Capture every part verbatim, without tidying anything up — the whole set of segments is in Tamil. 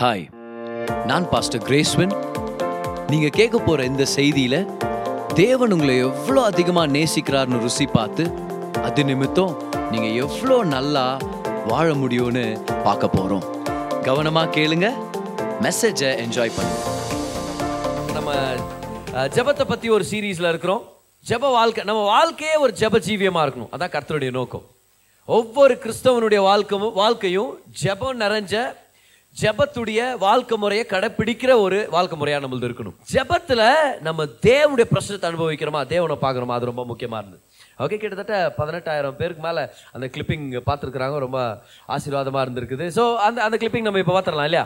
ஹாய், நான் பாஸ்டர் கிரேஸ்வின். நீங்கள் கேட்க போகிற இந்த செய்தியில் தேவன் உங்களை எவ்வளோ அதிகமாக நேசிக்கிறார்னு ருசி பார்த்து அது நிமித்தம் நீங்கள் எவ்வளோ நல்லா வாழ முடியும்னு பார்க்க போகிறோம். கவனமாக கேளுங்க, மெசேஜை என்ஜாய் பண்ணுங்க. நம்ம ஜெபத்தை பற்றி ஒரு சீரீஸில் இருக்கிறோம். ஜெப வாழ்க்கை, நம்ம வாழ்க்கையே ஒரு ஜெப ஜீவியமாக இருக்கணும். அதான் கர்த்தருடைய நோக்கம். ஒவ்வொரு கிறிஸ்தவனுடைய வாழ்க்கை வாழ்க்கையும் ஜெபம் நிறைஞ்ச ஜெபத்துடைய வாழ்க்கை முறையை கடைபிடிக்கிற ஒரு வாழ்க்கை முறையாக நம்மளது இருக்கணும். ஜெபத்தில் நம்ம தேவனுடைய பிரசனத்தை அனுபவிக்கிறோமா, தேவனை பார்க்குறோமா, அது ரொம்ப முக்கியமாக இருந்தது. ஓகே, கிட்டத்தட்ட பதினெட்டாயிரம் பேருக்கு மேலே அந்த கிளிப்பிங் பார்த்துருக்குறாங்க. ரொம்ப ஆசீர்வாதமாக இருந்திருக்குது. ஸோ அந்த அந்த கிளிப்பிங் நம்ம இப்போ பார்த்துடலாம் இல்லையா?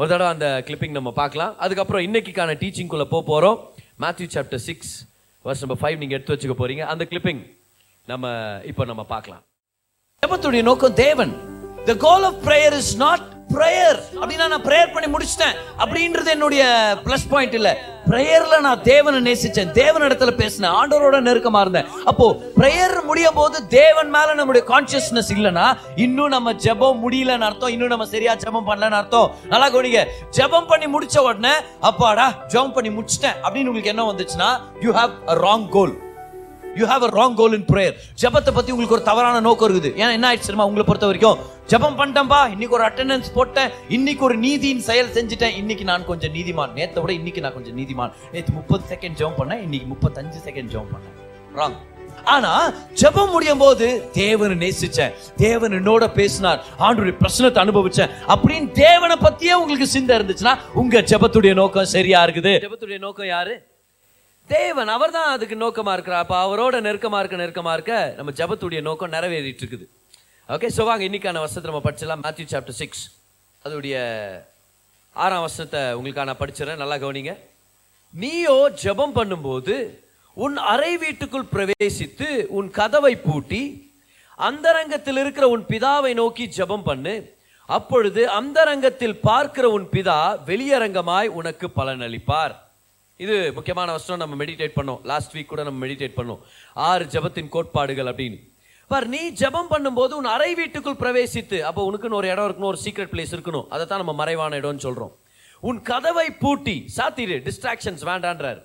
ஒரு தடவை அந்த கிளிப்பிங் நம்ம பார்க்கலாம். அதுக்கப்புறம் இன்றைக்கிக்கான டீச்சிங்குள்ளே போக போகிறோம். Matthew chapter six verse number five நீங்கள் எடுத்து வச்சுக்க போகிறீங்க. அந்த கிளிப்பிங் நம்ம இப்போ நம்ம பார்க்கலாம். ஜெபத்துடைய நோக்கம் தேவன். The goal of prayer is not prayer. அப்படினா நான் prayer பண்ணி முடிச்சிட்டேன் அப்படின்றது என்னுடைய ப்ளஸ் பாயிண்ட் இல்ல. பிரேயர்ல நான் தேவனை நேசிச்சேன், தேவன் இடத்துல பேசினேன், ஆண்டவரோட நெருக்கமா இருந்தேன். அப்போ பிரேயர் முடியும் போது தேவன் மேல நம்மளுடைய கான்சியஸ்னஸ் இல்லைன்னா இன்னும் நம்ம ஜெபம் முடியலன்னு அர்த்தம். இன்னும் நம்ம சரியா ஜெபம் பண்ணலன்னு அர்த்தம். நல்லா கவனிங்க, ஜெபம் பண்ணி முடிச்ச உடனே அப்பாடா ஜெபம் பண்ணி முடிச்சிட்டேன் அப்படின்னு உங்களுக்கு என்ன வந்துச்சுன்னா, you have a wrong goal. You have a wrong goal in prayer. ஜெபத்தை பத்தி உங்களுக்கு ஒரு தவறான நோக்கம் இருக்குது. ஏன்னா என்ன ஆயிடுச்சுமா, உங்களை பொறுத்த வரைக்கும் ஜெபம் பண்ணிட்டேன்பா, இன்னைக்கு ஒரு அட்டெண்டன்ஸ் போட்டேன், இன்னைக்கு ஒரு நீதியின் செயல் செஞ்சுட்டேன், இன்னைக்கு நான் கொஞ்சம் நீதிமான், நேற்றை விட இன்னைக்கு நான் கொஞ்சம் நீதிமான், நேற்று முப்பது செகண்ட் ஜெபம் பண்ணேன், இன்னைக்கு முப்பத்தஞ்சு செகண்ட் ஜெபம் பண்ணேன். ராங். ஆனா ஜெபம் முடியும் போது தேவனை நேசிச்சேன், தேவன் என்னோட பேசினார், ஆண்டவருடைய பிரசனத்தை அனுபவிச்சேன் அப்படின்னு தேவனை பத்தியே உங்களுக்கு சிந்தை இருந்துச்சுன்னா உங்க ஜெபத்துடைய நோக்கம் சரியா இருக்குது. ஜெபத்துடைய நோக்கம் யாரு? தேவன். அவர் தான் அதுக்கு நோக்கமாக இருக்கிறார். அப்போ அவரோட நெருக்கமாக இருக்க நெருக்கமாக இருக்க நம்ம ஜெபத்துடைய நோக்கம் நிறைவேறிட்டு இருக்குது. ஓகே, ஸோ வாங்க இன்னைக்கான வசனத்தை நம்ம படிச்சலாம். மேத்யூ சாப்டர் சிக்ஸ் அதோடைய ஆறாம் வசனத்தை உங்களுக்காக நான் படிச்சிடறேன். நல்லா கவனிங்க. நீயோ ஜெபம் பண்ணும்போது உன் அறை வீட்டுக்குள் பிரவேசித்து உன் கதவை பூட்டி அந்தரங்கத்தில் இருக்கிற உன் பிதாவை நோக்கி ஜெபம் பண்ணு. அப்பொழுது அந்தரங்கத்தில் பார்க்கிற உன் பிதா வெளியரங்கமாய் உனக்கு பலனளிப்பார். இது முக்கியமான வசனம். நம்ம மெடிடேட் பண்ணோம் லாஸ்ட் வீக் கூட. நம்ம மெடிடேட் பண்ணோம் ஆறு ஜெபத்தின் கோட்பாடுகள் அப்படின்னு. பார், நீ ஜெபம் பண்ணும்போது உன் அறை வீட்டுக்குள் பிரவேசித்து, அப்போ உனக்குன்னு ஒரு இடம் இருக்கணும், ஒரு சீக்ரெட் பிளேஸ் இருக்கணும். அதை தான் நம்ம மறைவான இடம்னு சொல்கிறோம். உன் கதவை பூட்டி சாத்திடு, டிஸ்ட்ராக்ஷன்ஸ் வேண்டான்றார்.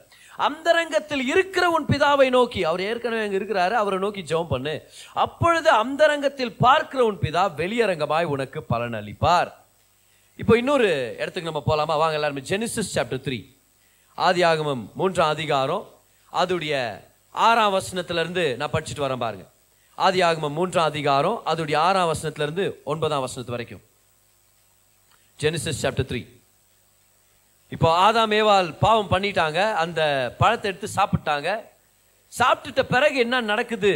அந்தரங்கத்தில் இருக்கிற உன் பிதாவை நோக்கி, அவர் ஏற்கனவே அங்கே இருக்கிறாரு, அவரை நோக்கி ஜெபம் பண்ணு. அப்பொழுது அந்தரங்கத்தில் பார்க்கிற உன் பிதா வெளியரங்கமாய் உனக்கு பலன் அளிப்பார். இப்போ இன்னொரு இடத்துக்கு நம்ம போகலாமா? வாங்க எல்லாருமே ஜெனிசிஸ் சாப்டர் த்ரீ ஆதியாகமம் மூன்றாம் அதிகாரம் அதுடைய ஆறாம் வசனத்திலிருந்து நான் படிச்சுட்டு வரேன் பாருங்க. ஆதியாகமம் மூன்றாம் அதிகாரம் அதுடைய ஆறாம் வசனத்திலிருந்து ஒன்பதாம் வசனத்து வரைக்கும். Genesis chapter three. இப்போ ஆதாம் ஏவாள் பாவம் பண்ணிட்டாங்க, அந்த பழத்தை எடுத்து சாப்பிட்டாங்க. சாப்பிட்டுட்ட பிறகு என்ன நடக்குது?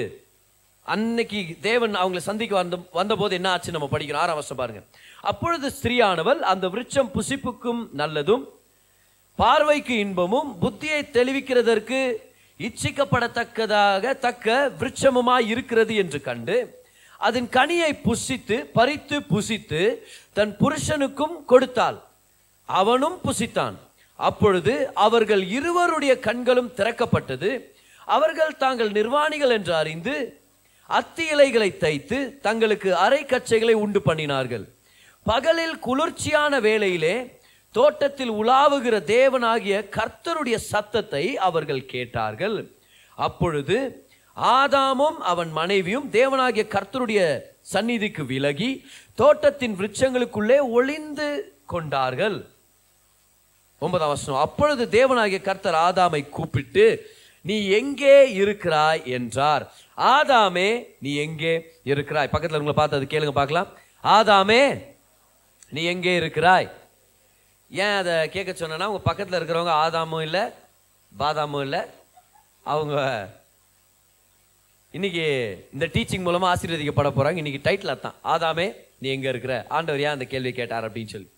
அன்னைக்கு தேவன் அவங்களை சந்திக்க வந்த வந்தபோது என்ன ஆச்சு நம்ம படிக்கிறோம். ஆறாம் வசனம் பாருங்க. அப்பொழுது ஸ்திரீயானவள் அந்த விருட்சம் புசிப்புக்கும் நல்லதும் பார்வைக்கு இன்பமும் புத்தியை தெளிவிக்கிறதற்கு இச்சிக்கப்படத்தக்கதாக தக்க விருட்சமுமாய் இருக்கிறது என்று கண்டு அதன் கனியை புசித்து பறித்து புசித்து தன் புருஷனுக்கும் கொடுத்தாள், அவனும் புசித்தான். அப்பொழுது அவர்கள் இருவருடைய கண்களும் திறக்கப்பட்டது, அவர்கள் தாங்கள் நிர்வாணிகள் என்று அறிந்து அத்தி இலைகளை தைத்து தங்களுக்கு அரை கச்சைகளை உண்டு பண்ணினார்கள். பகலில் குளிர்ச்சியான வேளையிலே தோட்டத்தில் உலாவுகிற தேவனாகிய கர்த்தருடைய சத்தத்தை அவர்கள் கேட்டார்கள். அப்பொழுது ஆதாமும் அவன் மனைவியும் தேவனாகிய கர்த்தருடைய சந்நிதிக்கு விலகி தோட்டத்தின் விருட்சங்களுக்குள்ளே ஒளிந்து கொண்டார்கள். ஒன்பதாம் வசனம். அப்பொழுது தேவனாகிய கர்த்தர் ஆதாமை கூப்பிட்டு, நீ எங்கே இருக்கிறாய் என்றார். ஆதாமே, நீ எங்கே இருக்கிறாய்? பக்கத்தில் உங்களை பார்த்து அது கேளுங்க பார்க்கலாம். ஆதாமே, நீ எங்கே இருக்கிறாய்? ஏன் அதை கேட்க சொன்னா, உங்கள் பக்கத்தில் இருக்கிறவங்க ஆதாமும் இல்லை பாதாமும் இல்லை. அவங்க இன்னைக்கு இந்த டீச்சிங் மூலமாக ஆசீர்வதிக்கப்பட போகிறாங்க. இன்னைக்கு டைட்டில் தான், ஆதாமே நீ எங்கே இருக்கிற, ஆண்டவர் ஏன் அந்த கேள்வி கேட்டார் அப்படின்னு சொல்லி.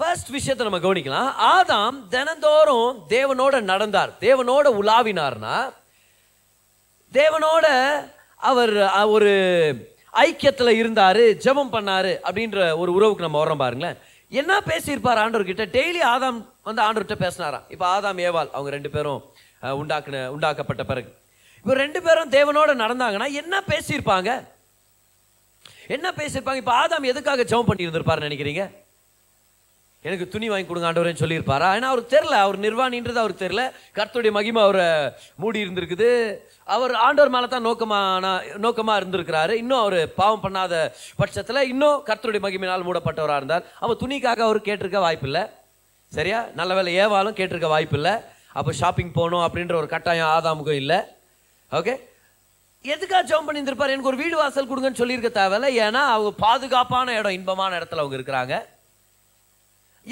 ஃபர்ஸ்ட் விஷயத்தை நம்ம கவனிக்கலாம். ஆதாம் தினந்தோறும் தேவனோட நடந்தார், தேவனோட உலாவினார்னா தேவனோட அவர் ஒரு ஐக்கியத்தில் இருந்தார், ஜெபம் பண்ணார் அப்படின்ற ஒரு உறவுக்கு நம்ம வரோம் பாருங்களேன். என்ன பேசியிருப்பார் ஆண்டவர்கிட்ட? டெய்லி ஆதாம் வந்து ஆண்டவர்கிட்ட பேசினாராம். இப்போ ஆதாம் ஏவாள் அவங்க ரெண்டு பேரும் உண்டாக்குன உண்டாக்கப்பட்ட பிறகு இப்போ ரெண்டு பேரும் தேவனோட நடந்தாங்கன்னா என்ன பேசியிருப்பாங்க? என்ன பேசியிருப்பாங்க? இப்போ ஆதாம் எதுக்காக ஜெபம் பண்ணியிருந்திருப்பாருன்னு நினைக்கிறீங்க? எனக்கு துணி வாங்கி கொடுங்க ஆண்டவரேன்னு சொல்லியிருப்பாரா? ஏன்னா அவருக்கு தெரில, அவர் நிர்வாணின்றது அவருக்கு தெரில. கர்த்தருடைய மகிமை அவரை மூடி இருந்திருக்குது. அவர் ஆண்டவர் மேலே தான் நோக்கமான நோக்கமாக இருந்திருக்கிறாரு. இன்னும் அவர் பாவம் பண்ணாத பட்சத்தில் இன்னும் கர்த்தருடைய மகிமையினால் மூடப்பட்டவராக இருந்தார். அப்போ துணிக்காக அவர் கேட்டிருக்க வாய்ப்பு இல்லை, சரியா? நல்ல வேலை ஏவாலும் கேட்டிருக்க வாய்ப்பு இல்லை. அப்போ ஷாப்பிங் போகணும் அப்படின்ற ஒரு கட்டாயம் ஆதாமுகம் இல்லை. ஓகே, எதுக்காக ஜெபம் பண்ணியிருந்திருப்பார்? எனக்கு ஒரு வீடு வாசல் கொடுங்கன்னு சொல்லியிருக்க தேவையில்லை, ஏன்னா அவங்க பாதுகாப்பான இடம், இன்பமான இடத்துல அவங்க இருக்கிறாங்க.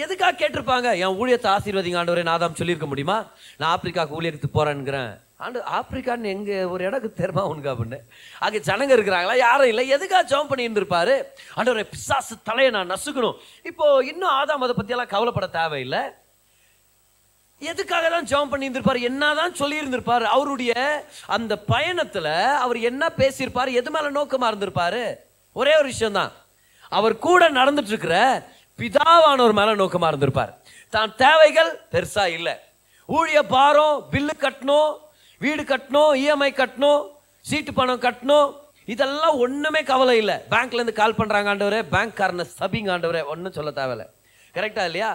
எதுக்காக கேட்டிருப்பாங்க? என் ஊழியத்தை ஆசீர்வதிங்க ஆண்டவரே நாதாம் சொல்லியிருக்க முடியுமா? நான் ஆப்பிரிக்காவுக்கு ஊழியத்துக்கு போகிறேன்னுங்கிறேன். ஆண்டு ஆப்பிரிக்கான்னு எங்கள் ஒரு இடத்துக்கு தெரியுமா உனக்கு அப்படின்னு? அங்கே ஜனங்க இருக்கிறாங்களா? யாரும் இல்லை. எதுக்காக ஜெபம் பண்ணியிருந்திருப்பாரு? ஆண்டவரே பிசாசு தலையை நான் நசுக்கணும். இப்போது இன்னும் ஆதாம் அதை பற்றியெல்லாம் கவலைப்பட தேவையில்லை. எதுக்காக தான் ஜெபம் பண்ணியிருந்திருப்பார்? என்ன தான் சொல்லியிருந்திருப்பார்? அவருடைய அந்த பயணத்தில் அவர் என்ன பேசியிருப்பார்? எது மேலே நோக்கமாக இருந்திருப்பார்? ஒரே ஒரு விஷயம்தான், அவர் கூட நடந்துட்டுருக்கிற பிதாவானவர் மேலே நோக்கமாக இருந்திருப்பார். தான் தேவைகள் பெருசாக இல்லை, ஊழிய பாரம், பில்லு கட்டணும், வீடு கட்டணும், இஎம்ஐ கட்டணும், சீட்டு பணம் கட்டணும், இதெல்லாம் ஒன்றுமே கவலை இல்லை. பேங்க்லேருந்து கால் பண்ணுறாங்க, ஆண்டவரே பேங்க் காரனை சபிங்க ஆண்டவரே, ஒன்றும் சொல்ல தேவையில்லை. கரெக்டாக இல்லையா?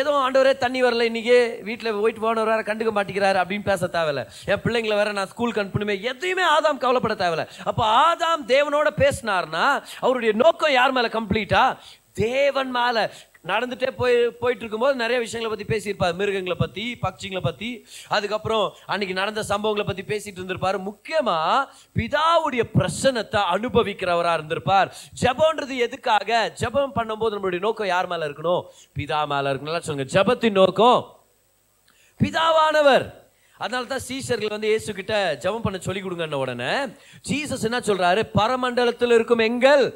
ஏதோ ஆண்டவரே தண்ணி வரல, இன்றைக்கி வீட்டில் போயிட்டு போனவர் வேறு கண்டுக்க மாட்டேங்கிறாரு அப்படின்னு பேச தேவையில்ல. என் பிள்ளைங்களை வேறு நான் ஸ்கூலுக்கு அனுப்பணுமே, எதையுமே ஆதாம் கவலைப்பட தேவையில்ல. அப்போ ஆதாம் தேவனோட பேசினார்னா அவருடைய நோக்கம் யார் மேலே கம்ப்ளீட்டாக? தேவன் மேலே. நடந்துகிட்டே போய் போயிட்டு இருக்கும்போது நிறைய விஷயங்களை பற்றி பேசியிருப்பார். மிருகங்களை பற்றி, பட்சிங்களை பற்றி, அதுக்கப்புறம் அன்றைக்கி நடந்த சம்பவங்களை பற்றி பேசிகிட்டு இருந்திருப்பார். முக்கியமாக பிதாவுடைய பிரசன்னத்தை அனுபவிக்கிறவராக இருந்திருப்பார். ஜெபன்றது எதுக்காக? ஜெபம் பண்ணும்போது நம்மளுடைய நோக்கம் யார் மேலே இருக்கணும்? பிதா மேலே இருக்கணும்லாம் சொல்லுங்க. ஜெபத்தின் நோக்கம் பிதாவானவர். அதனால தான் சீஷர்கள் வந்து இயேசு கிட்ட ஜெபம் பண்ண சொல்லி கொடுங்கன்ன உடனே ஜீசஸ் என்ன சொல்கிறாரு? பரமண்டலத்தில் இருக்கும் எங்கள்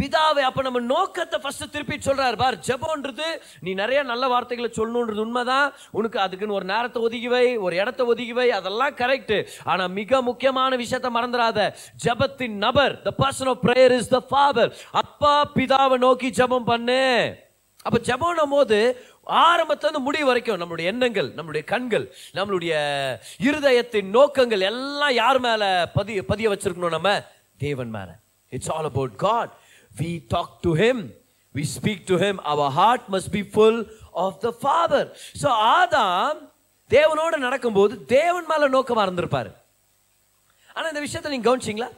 பிதாவை. அப்போ நம்ம நோக்கத்தை ஃபஸ்ட்டு திருப்பி சொல்கிறார் பார். ஜெபன்றது நீ நிறைய நல்ல வார்த்தைகளை சொல்லணுன்றது உண்மைதான், உனக்கு அதுக்குன்னு ஒரு நேரத்தை ஒதுக்கிவை, ஒரு இடத்த ஒதுக்கிவை, அதெல்லாம் கரெக்டு. ஆனால் மிக முக்கியமான விஷயத்தை மறந்துடாத, ஜெபத்தின் நபர், the person of prayer is the father. அப்பா பிதாவை நோக்கி ஜெபம் பண்ணு. அப்போ ஜெபம் போது ஆரம்பத்திலிருந்து முடிவு வரைக்கும் நம்மளுடைய எண்ணங்கள், நம்மளுடைய கண்கள், நம்மளுடைய இருதயத்தின் நோக்கங்கள் எல்லாம் யார் மேலே பதிய பதிய வச்சிருக்கணும்? நம்ம தேவன் மேலே. It's all about God. We talk to him, we speak to him. Our heart must be full of the Father. So Adam, தேவனோடு நடக்கும்போது தேவன் மேலே நோக்கமாக இருந்திருப்பார். ஆனால் இந்த விஷயத்தை நீங்கள் கவனிச்சிங்களா?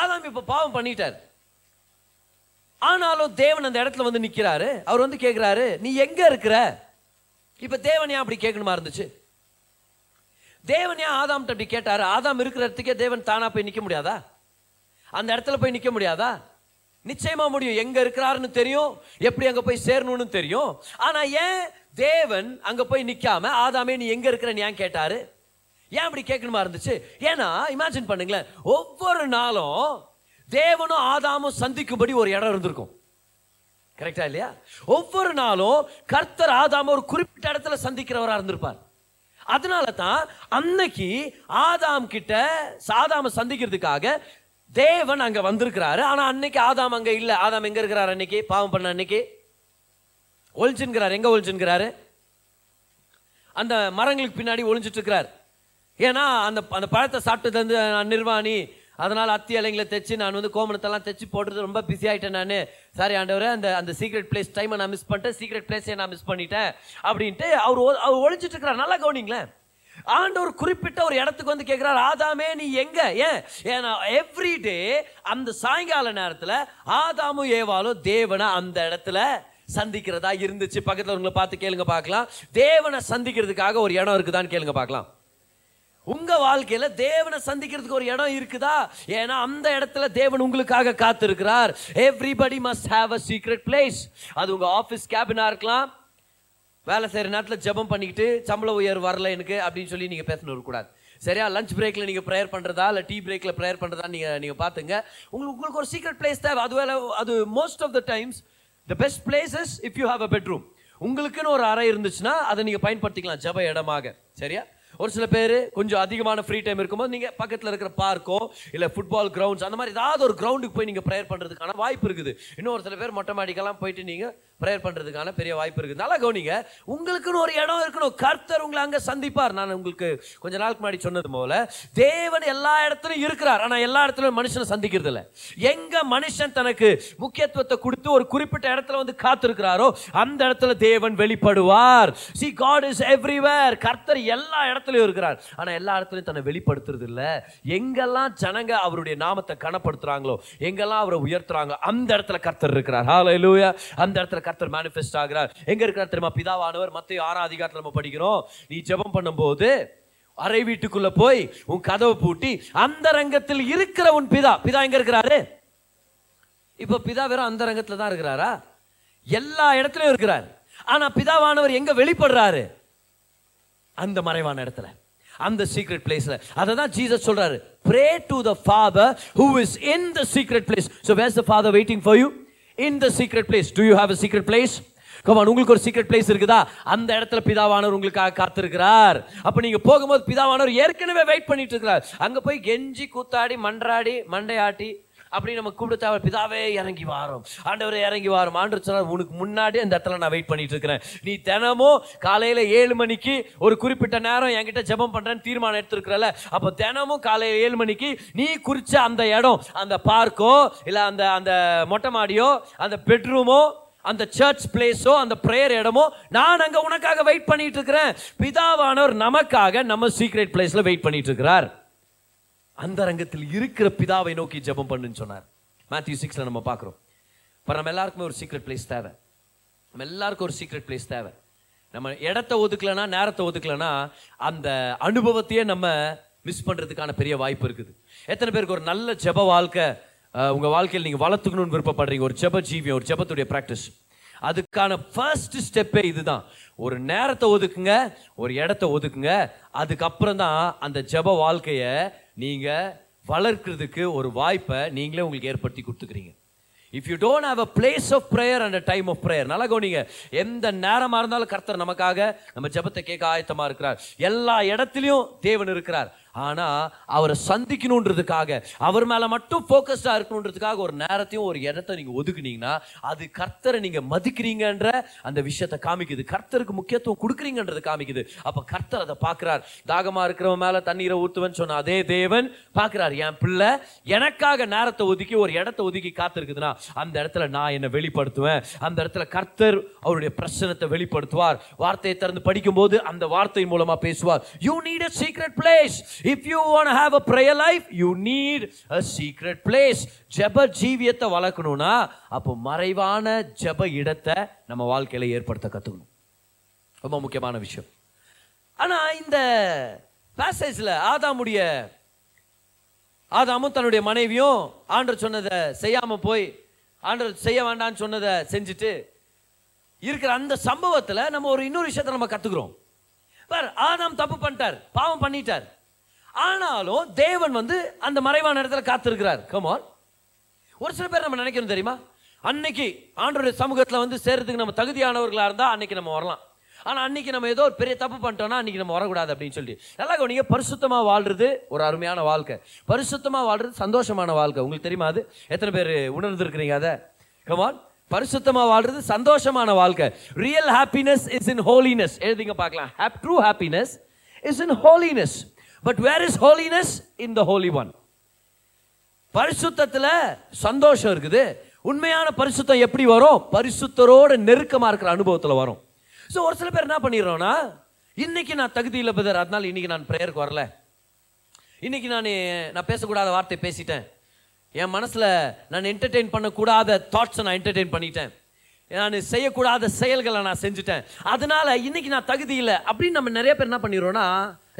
ஆதாம் இப்போ பாவம் பண்ணிட்டார், ஆனாலும் தேவன் அந்த இடத்துல வந்து நிற்கிறாரு. அவர் வந்து கேட்குறாரு, நீ எங்கே இருக்கிற? இப்போ தேவன் ஏன் அப்படி கேட்கணுமா இருந்துச்சு? தேவன் ஏன் ஆதாம்கிட்ட அப்படி கேட்டார்? ஆதாம் இருக்கிற இடத்துக்கே தேவன் தானாக போய் நிற்க முடியாதா? அந்த இடத்துல போய் நிற்க முடியாதா? நிச்சயமா முடியும். எங்க இருக்கிறாருன்னு தெரியும், எப்படி அங்க போய் சேரணும்னு தெரியும். ஆனா ஏன் தேவன் அங்க போய் நிக்காம ஆதாமே நீ எங்க இருக்கிறன்னு ஏன் கேட்டாரு? ஏன் அப்படி கேட்கணுமா இருந்துச்சு? ஏன்னா இமேஜின் பண்ணுங்களேன், ஒவ்வொரு நாளும் தேவனும் ஆதாமும் சந்திக்கும்படி ஒரு இடம் இருந்திருக்கும். கரெக்டா இல்லையா? ஒவ்வொரு நாளும் கர்த்தர் ஆதாம ஒரு குறிப்பிட்ட இடத்துல சந்திக்கிறவரா இருந்திருப்பார். அதனால தான் அன்னைக்கு ஆதாம் கிட்ட ஆதாம சந்திக்கிறதுக்காக தேவன் அங்க வந்திருக்கிறாரு. ஆனா அன்னைக்கு ஆதாம் அங்க இல்ல. ஆதாம் எங்க இருக்கிறாரு? அன்னைக்கு பாவம் பண்ண அன்னைக்கு ஒழிஞ்சுங்கிறார். எங்க ஒழிஞ்சுங்கிறாரு? அந்த மரங்களுக்கு பின்னாடி ஒழிஞ்சிட்டு இருக்கிறார். ஏன்னா அந்த அந்த பழத்தை சாப்பிட்டது வந்து நான் நிர்வாணி, அதனால அத்தி இலைங்களை தைச்சு நான் வந்து கோமணத்தெல்லாம் தைச்சு போட்டுறது ரொம்ப பிஸி ஆகிட்டேன் நான். சாரி ஆண்டவரே, அந்த அந்த சீக்ரெட் பிளேஸ் டைமை நான் மிஸ் பண்ணிட்டேன், சீக்ரெட் பிளேஸே நான் மிஸ் பண்ணிட்டேன் அப்படின்ட்டு அவர் அவர் ஒழிஞ்சிட்டு இருக்கிறார். நல்லா கவனிங்களேன், ஆண்டவர் குறிப்பிட்ட ஒரு இடத்துக்கு வந்து கேட்கிறார், ஆதாமே நீ எங்க? ஏன்? ஏன்னா எவ்ரிடே அந்த சாயங்கால நேரத்தில் ஆதாமும் ஏவாலும் தேவனை அந்த இடத்துல சந்திக்கிறதா இருந்துச்சு. பக்கத்தில் உங்களை பார்த்து கேளுங்க பார்க்கலாம், தேவனை சந்திக்கிறதுக்காக ஒரு இடம் இருக்குதான்னு கேளுங்க பார்க்கலாம். உங்க வாழ்க்கையில தேவனை சந்திக்கிறதுக்கு ஒரு இடம் இருக்குதா? ஏன்னா அந்த இடத்துல தேவன் உங்களுக்காக காத்திருக்கிறார். Everybody must have a secret place. அது உங்க ஆஃபீஸ் கேபினா இருக்கலாம், வேலை செய்கிற நேரத்தில் ஜெபம் பண்ணிக்கிட்டு சம்பள உயர் வரல எனக்கு அப்படின்னு சொல்லி நீங்கள் பேசணும் இருக்கக்கூடாது, சரியா? லஞ்ச் பிரேக்கில் நீங்கள் ப்ரேயர் பண்ணுறதா இல்லை டீ பிரேக்கில் ப்ரேயர் பண்ணுறதா நீங்கள் நீங்கள் பார்த்துங்க. உங்களுக்கு உங்களுக்கு ஒரு சீக்ரெட் பிளேஸ் தேவை. அதுவேளை அது most of the times the best places if you have a bedroom. உங்களுக்குன்னு ஒரு அறை இருந்துச்சுன்னா அதை நீங்கள் பயன்படுத்திக்கலாம் ஜெப இடமாக, சரியா? ஒரு சில பேர் கொஞ்சம் அதிகமான ஃப்ரீ டைம் இருக்கும்போது நீங்கள் பக்கத்தில் இருக்கிற பார்க்கோ இல்லை ஃபுட்பால் கிரவுண்ட்ஸ் அந்த மாதிரி ஏதாவது ஒரு கிரவுண்டுக்கு போய் நீங்கள் ப்ரேயர் பண்ணுறதுக்கான வாய்ப்பு இருக்குது. இன்னும் ஒரு சில பேர் மொட்டை மாடிக்கெல்லாம் போயிட்டு நீங்கள் ப்ரேயர் பண்ணுறதுக்கான பெரிய வாய்ப்பு இருக்குது. நல்லா கவனிங்க, உங்களுக்குன்னு ஒரு இடம் இருக்கணும். கர்த்தர் உங்களை அங்கே சந்திப்பார். நான் உங்களுக்கு கொஞ்ச நாளுக்கு முன்னாடி சொன்னது போல, தேவன் எல்லா இடத்துலையும் இருக்கிறார், ஆனால் எல்லா இடத்துலையும் மனுஷனை சந்திக்கிறது இல்லை. எங்கே மனுஷன் தனக்கு முக்கியத்துவத்தை கொடுத்து ஒரு குறிப்பிட்ட இடத்துல வந்து காத்திருக்கிறாரோ அந்த இடத்துல தேவன் வெளிப்படுவார். See, God is everywhere. கர்த்தர் எல்லா இடத்துலையும் இருக்கிறார், ஆனால் எல்லா இடத்துலையும் தன்னை வெளிப்படுத்துறது இல்லை. எங்கெல்லாம் ஜனங்க அவருடைய நாமத்தை கனப்படுத்துறாங்களோ, எங்கெல்லாம் அவரை உயர்த்துறாங்களோ அந்த இடத்துல கர்த்தர் இருக்கிறார். ஹல்லேலூயா! அந்த இடத்துல கர்த்தர் மேனிஃபெஸ்ட் ஆகிறார். எங்க இருக்கிறார் தெரியுமா? பிதாவானவர் மத்தேயு ஆறாம் அதிகாரத்துல நம்ம படிக்கிறோம், நீ ஜெபம் பண்ணும்போது அரை வீட்டுக்குள்ள போய் உன் கதவை பூட்டி அந்த ரங்கத்தில் இருக்கிற உன் பிதா. பிதா எங்க இருக்கிறாரு? இப்ப பிதா வெறும் அந்த ரங்கத்துல தான் இருக்கிறாரா? எல்லா இடத்துலயும் இருக்கிறார். ஆனா பிதாவானவர் எங்க வெளிப்படுறாரு? அந்த மறைவான இடத்துல, அந்த சீக்ரெட் பிளேஸ்ல. அதை தான் ஜீசஸ் சொல்றாரு, pray to the Father who is in the secret place. So where's the Father waiting for you? In the secret place. Do you have a secret place? Come on, உங்களுக்கு ஒரு சீக்ரெட் பிளேஸ் இருக்குதா? அந்த இடத்துல பிதாவானவர் உங்களுக்காக காத்திருக்கிறார். அப்ப நீங்க போகும்போது பிதாவானவர் ஏற்கனவே வெயிட் பண்ணிட்டு இருக்கிறார். அங்க போய் கெஞ்சி கூத்தாடி மன்றாடி மண்டையாட்டி அப்படி நம்ம கூப்பிடுத்தா பிதாவே இறங்கி வாரும், ஆண்டவரே இறங்கி வாரும். ஆண்டவர் சொன்னார், உனக்கு முன்னாடி அந்த இடத்துல நான் வெயிட் பண்ணிட்டு இருக்கிறேன். நீ தினமும் காலையில் ஏழு மணிக்கு ஒரு குறிப்பிட்ட நேரம் என்கிட்ட ஜெபம் பண்ணுறேன்னு தீர்மானம் எடுத்துருக்கிறல்ல, அப்போ தினமும் காலையில் ஏழு மணிக்கு நீ குறித்த அந்த இடம், அந்த பார்க்கோ இல்லை அந்த அந்த மொட்டை மாடியோ அந்த பெட்ரூமோ அந்த சர்ச் பிளேஸோ அந்த பிரேயர் இடமோ, நான் அங்கே உனக்காக வெயிட் பண்ணிட்டு இருக்கிறேன். பிதாவானவர் நமக்காக நம்ம சீக்ரெட் பிளேஸில் வெயிட் பண்ணிட்டு இருக்கிறார். அந்த ரங்கத்தில் இருக்கிற பிதாவை நோக்கி ஜெபம் பண்ணுன்னு சொன்னார். மேத்யூ சிக்ஸ்ல நம்ம பார்க்குறோம். இப்போ நம்ம எல்லாருக்குமே ஒரு சீக்ரெட் பிளேஸ் தேவை. நம்ம எல்லாருக்கும் ஒரு சீக்ரெட் பிளேஸ் தேவை. நம்ம இடத்த ஒதுக்கலைன்னா, நேரத்தை ஒதுக்கலைன்னா அந்த அனுபவத்தையே நம்ம மிஸ் பண்ணுறதுக்கான பெரிய வாய்ப்பு இருக்குது. எத்தனை பேருக்கு ஒரு நல்ல ஜெப வாழ்க்கை உங்கள் வாழ்க்கையில் நீங்கள் வளர்த்துக்கணும்னு விருப்பப்படுறீங்க? ஒரு ஜெப ஜீவியம், ஒரு ஜெபத்துடைய ப்ராக்டிஸ். அதுக்கான ஃபர்ஸ்ட் ஸ்டெப்பே இதுதான். ஒரு நேரத்தை ஒதுக்குங்க, ஒரு இடத்த ஒதுக்குங்க. அதுக்கப்புறம் தான் அந்த ஜெப வாழ்க்கையை நீங்கள் வளர்க்கிறதுக்கு ஒரு வாய்ப்பை நீங்களே உங்களுக்கு ஏற்படுத்தி கொடுத்துக்கிறீங்க. If you don't have a place of prayer and a time of prayer, நல்லா கவனிங்க, எந்த நேரமாக இருந்தாலும் கர்த்தர் நமக்காக நம்ம ஜெபத்தை கேட்க ஆயத்தமாக இருக்கிறார். எல்லா இடத்துலையும் தேவன் இருக்கிறார். ஆனால் அவரை சந்திக்கணுன்றதுக்காக, அவர் மேலே மட்டும் ஃபோக்கஸ்டாக இருக்கணுன்றதுக்காக ஒரு நேரத்தையும் ஒரு இடத்தை நீங்கள் ஒதுக்குனீங்கன்னா அது கர்த்தரை நீங்கள் மதிக்கிறீங்கன்ற அந்த விஷயத்தை காமிக்குது. கர்த்தருக்கு முக்கியத்துவம் கொடுக்குறீங்கன்றது காமிக்குது. அப்போ கர்த்தர் அதை பார்க்குறார். தாகமாக இருக்கிறவன் மேலே தண்ணீரை ஊற்றுவேன்னு சொன்ன அதே தேவன் பார்க்குறார், என் பிள்ளை எனக்காக நேரத்தை ஒதுக்கி ஒரு இடத்தை ஒதுக்கி காத்திருக்குதுன்னா அந்த இடத்துல நான் என்னை வெளிப்படுத்துவேன். அந்த இடத்துல கர்த்தர் அவருடைய பிரச்சனத்தை வெளிப்படுத்துவார். வார்த்தையை திறந்து படிக்கும்போது அந்த வார்த்தை மூலமாக பேசுவார். You need a secret place. If you want to have a prayer life, you need a secret place. ஜெப ஜீவியத்தை வளர்க்கணும்னா அப்போ மறைவான ஜெப இடத்தை நம்ம வாழ்க்கையில ஏற்படுத்த கற்றுக்கணும். ரொம்ப முக்கியமான விஷயம். ஆனால் இந்த பேசேஜில் ஆதாமுடைய ஆதாமும் தன்னுடைய மனைவியும் ஆண்டவர் சொன்னதை செய்யாமல் போய், ஆண்டவர் செய்ய வேண்டாம்னு சொன்னதை செஞ்சுட்டு இருக்கிற அந்த சம்பவத்தில் நம்ம ஒரு இன்னொரு விஷயத்தை நம்ம கற்றுக்குறோம். ஆதாம் தப்பு பண்ணிட்டார், பாவம் பண்ணிட்டார். ஆனாலும் தேவன் வந்து அந்த மறைவான இடத்துல காத்திருக்கிறார். கமான், ஒரு சில பேர் நம்ம நினைக்கணும் தெரியுமா, அன்னைக்கு ஆண்டவருடைய சமூகத்தில் வந்து சேர்றதுக்கு நம்ம தகுதியானவர்களாக இருந்தால் அன்னைக்கு நம்ம வரலாம். ஆனால் அன்னைக்கு நம்ம ஏதோ ஒரு பெரிய தப்பு பண்ணிட்டோம்னா அன்னைக்கு நம்ம வரக்கூடாது அப்படின்னு சொல்லி. நல்லா கவனிங்க, பரிசுத்தமாக வாழ்றது ஒரு அருமையான வாழ்க்கை. பரிசுத்தமாக வாழ்றது சந்தோஷமான வாழ்க்கை. உங்களுக்கு தெரியுமா? அது எத்தனை பேர் உணர்ந்துருக்கிறீங்க அதை? கமான், பரிசுத்தமாக வாழ்றது சந்தோஷமான வாழ்க்கை. Real happiness is in holiness. எழுதிங்க பார்க்கலாம். True happiness is in holiness. But where is holiness? In the Holy One. பரிசுத்தத்தில் சந்தோஷம் இருக்குது. உண்மையான பரிசுத்தம் எப்படி வரும்? பரிசுத்தரோட நெருக்கமாக இருக்கிற அனுபவத்தில் வரும். ஸோ ஒரு சில பேர் என்ன பண்ணிடுறோம்னா, இன்னைக்கு நான் தகுதி இல்லை பிரதர், அதனால இன்னைக்கு நான் ப்ரேயருக்கு வரல, இன்னைக்கு நான் நான் பேசக்கூடாத வார்த்தை பேசிட்டேன், என் மனசில் நான் என்டர்டெயின் பண்ணக்கூடாத தாட்ஸை நான் என்டர்டெயின் பண்ணிட்டேன், நான் செய்யக்கூடாத செயல்களை நான் செஞ்சுட்டேன், அதனால இன்னைக்கு நான் தகுதி இல்லை அப்படின்னு நம்ம நிறைய பேர் என்ன பண்ணிடுறோம்னா,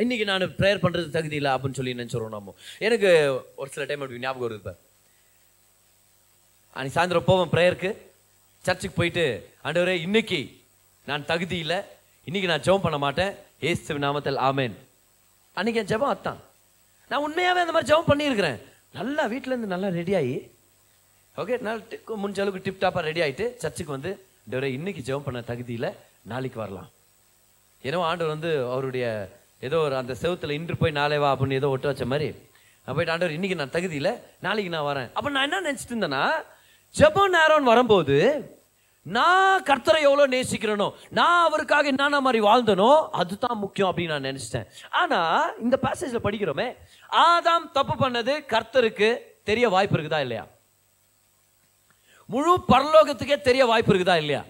இன்னைக்கு நான் ப்ரேயர் பண்ணுறது தகுதி இல்லை அப்படின்னு சொல்லி நினச்சிடுவோம். நம்ம எனக்கு ஒரு சில டைம் அப்படி ஞாபகம் வருது. இப்போ அன்னைக்கு சாயந்தரம் போவேன் ப்ரேயருக்கு, சர்ச்சுக்கு போயிட்டு, ஆண்டவரே இன்னைக்கு நான் தகுதி இல்லை, இன்னைக்கு நான் ஜெபம் பண்ண மாட்டேன், ஏசு நாமத்தில் ஆமேன். அன்னைக்கு என் ஜெபம் அதான். நான் உண்மையாகவே அந்த மாதிரி ஜெபம் பண்ணியிருக்கிறேன். நல்லா வீட்டிலேருந்து நல்லா ரெடி ஆகி, ஓகே, நான் முடிஞ்ச அளவுக்கு டிப்டாப்பாக ரெடி ஆகிட்டு சர்ச்சுக்கு வந்து, ஆண்டவரே இன்னைக்கு ஜெபம் பண்ண தகுதி இல்லை, நாளைக்கு வரலாம். ஏன்னா ஆண்டவர் வந்து அவருடைய ஏதோ ஒரு அந்த செவத்தில் இன்று போய் நாளே வா அப்படின்னு ஏதோ ஒட்டு வச்ச மாதிரி நான் போய்ட்டு ஆண்டவர் இன்றைக்கி நான் தகுதியில் நாளைக்கு நான் வரேன். அப்போ நான் என்ன நினச்சிட்டு இருந்தேன்னா, ஜெப நேரம்னு வரும்போது நான் கர்த்தரை எவ்வளோ நேசிக்கிறேனோ, நான் அவருக்காக என்னென்ன மாதிரி வாழ்ந்தனோ அதுதான் முக்கியம் அப்படின்னு நான் நினச்சிட்டேன். ஆனால் இந்த பேசேஜில் படிக்கிறோமே, ஆதாம் தப்பு பண்ணது கர்த்தருக்கு தெரிய வாய்ப்பு இருக்குதா இல்லையா? முழு பரலோகத்துக்கே தெரிய வாய்ப்பு இருக்குதா இல்லையா?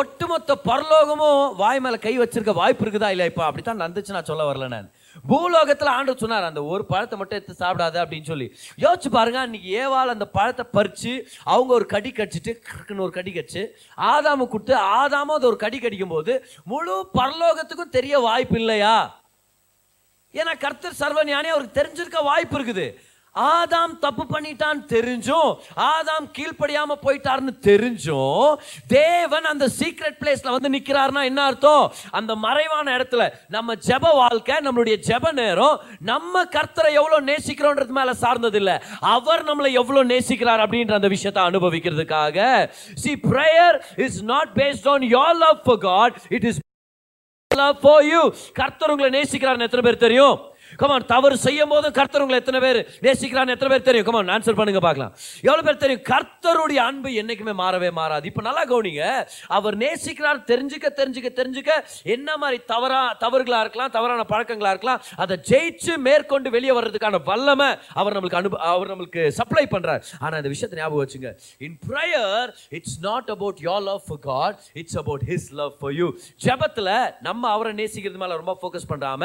ஒட்டுமொத்த பரலோகமும் வாய் மேலே கை வச்சிருக்க வாய்ப்பு இருக்குதா இல்லையா? இப்போ அப்படித்தான் நடந்துச்சு, நான் சொல்ல வரல. நான் பூலோகத்தில் ஆண்டவர் சொன்னார் அந்த ஒரு பழத்தை மட்டும் எடுத்து சாப்பிடாத அப்படின்னு சொல்லி. யோசிச்சு பாருங்க, அன்னைக்கு ஏவாள் அந்த பழத்தை பறித்து அவங்க ஒரு கடி கடிச்சிட்டு கிருக்குன்னு ஒரு கடி கடிச்சு ஆதாம கொடுத்து, ஆதாமும் அது ஒரு கடி கடிக்கும் போது முழு பரலோகத்துக்கும் தெரிய வாய்ப்பு இல்லையா? ஏன்னா கர்த்தர் சர்வஞானி, அவருக்கு தெரிஞ்சிருக்க வாய்ப்பு இருக்குது. ஆதாம் தப்பு பண்ணிட்டான் தெரிஞ்சும், ஆதாம் கீழ்படியாம போயிட்டார்னு தெரிஞ்சும், தேவன் அந்த சீக்ரெட் பிளேஸ்ல வந்து நிக்கிறார்னா என்ன அர்த்தம்? அந்த மறைவான இடத்துல நம்ம ஜெப வாழ்க்கை, நம்மளுடைய ஜெப நேரம் நம்ம கர்த்தரை எவ்வளவு நேசிக்கிறோன்றது மேல சார்ந்தது இல்லை, அவர் நம்மளை எவ்வளவு நேசிக்கிறார் அப்படின்ற அந்த விஷயத்தை அனுபவிக்கிறதுக்காக. See, prayer is not based on your love for God, it is love for you. கர்த்தர் உங்களை நேசிக்கிறார் எத்தனை பேர் தெரியும்? கமான், தவறு செய்யும் போது கர்த்தர் உங்களை எத்தனை பேர் நேசிக்கிறான்னு எத்தனை பேர் தெரியும்? கமான், ஆன்சர் பண்ணுங்க பார்க்கலாம். எவ்வளோ பேர் தெரியும்? கர்த்தருடைய அன்பு என்னைக்குமே மாறவே மாறாது. இப்போ நல்லா கவனிங்க, அவர் நேசிக்கிறார் தெரிஞ்சுக்க தெரிஞ்சுக்க தெரிஞ்சுக்க என்ன மாதிரி தவறா தவறுகளாக இருக்கலாம், தவறான பழக்கங்களாக இருக்கலாம், அதை ஜெயிச்சு மேற்கொண்டு வெளியே வர்றதுக்கான வல்லமை அவர் நம்மளுக்கு அனுப அவர் நம்மளுக்கு சப்ளை பண்ணுறார். ஆனால் இந்த விஷயத்தை ஞாபகம் வச்சுங்க, in prayer it's not about your love for God, it's about his love for you. ஜெபத்தில் நம்ம அவரை நேசிக்கிறது மேலே ரொம்ப ஃபோக்கஸ் பண்ணுறாம,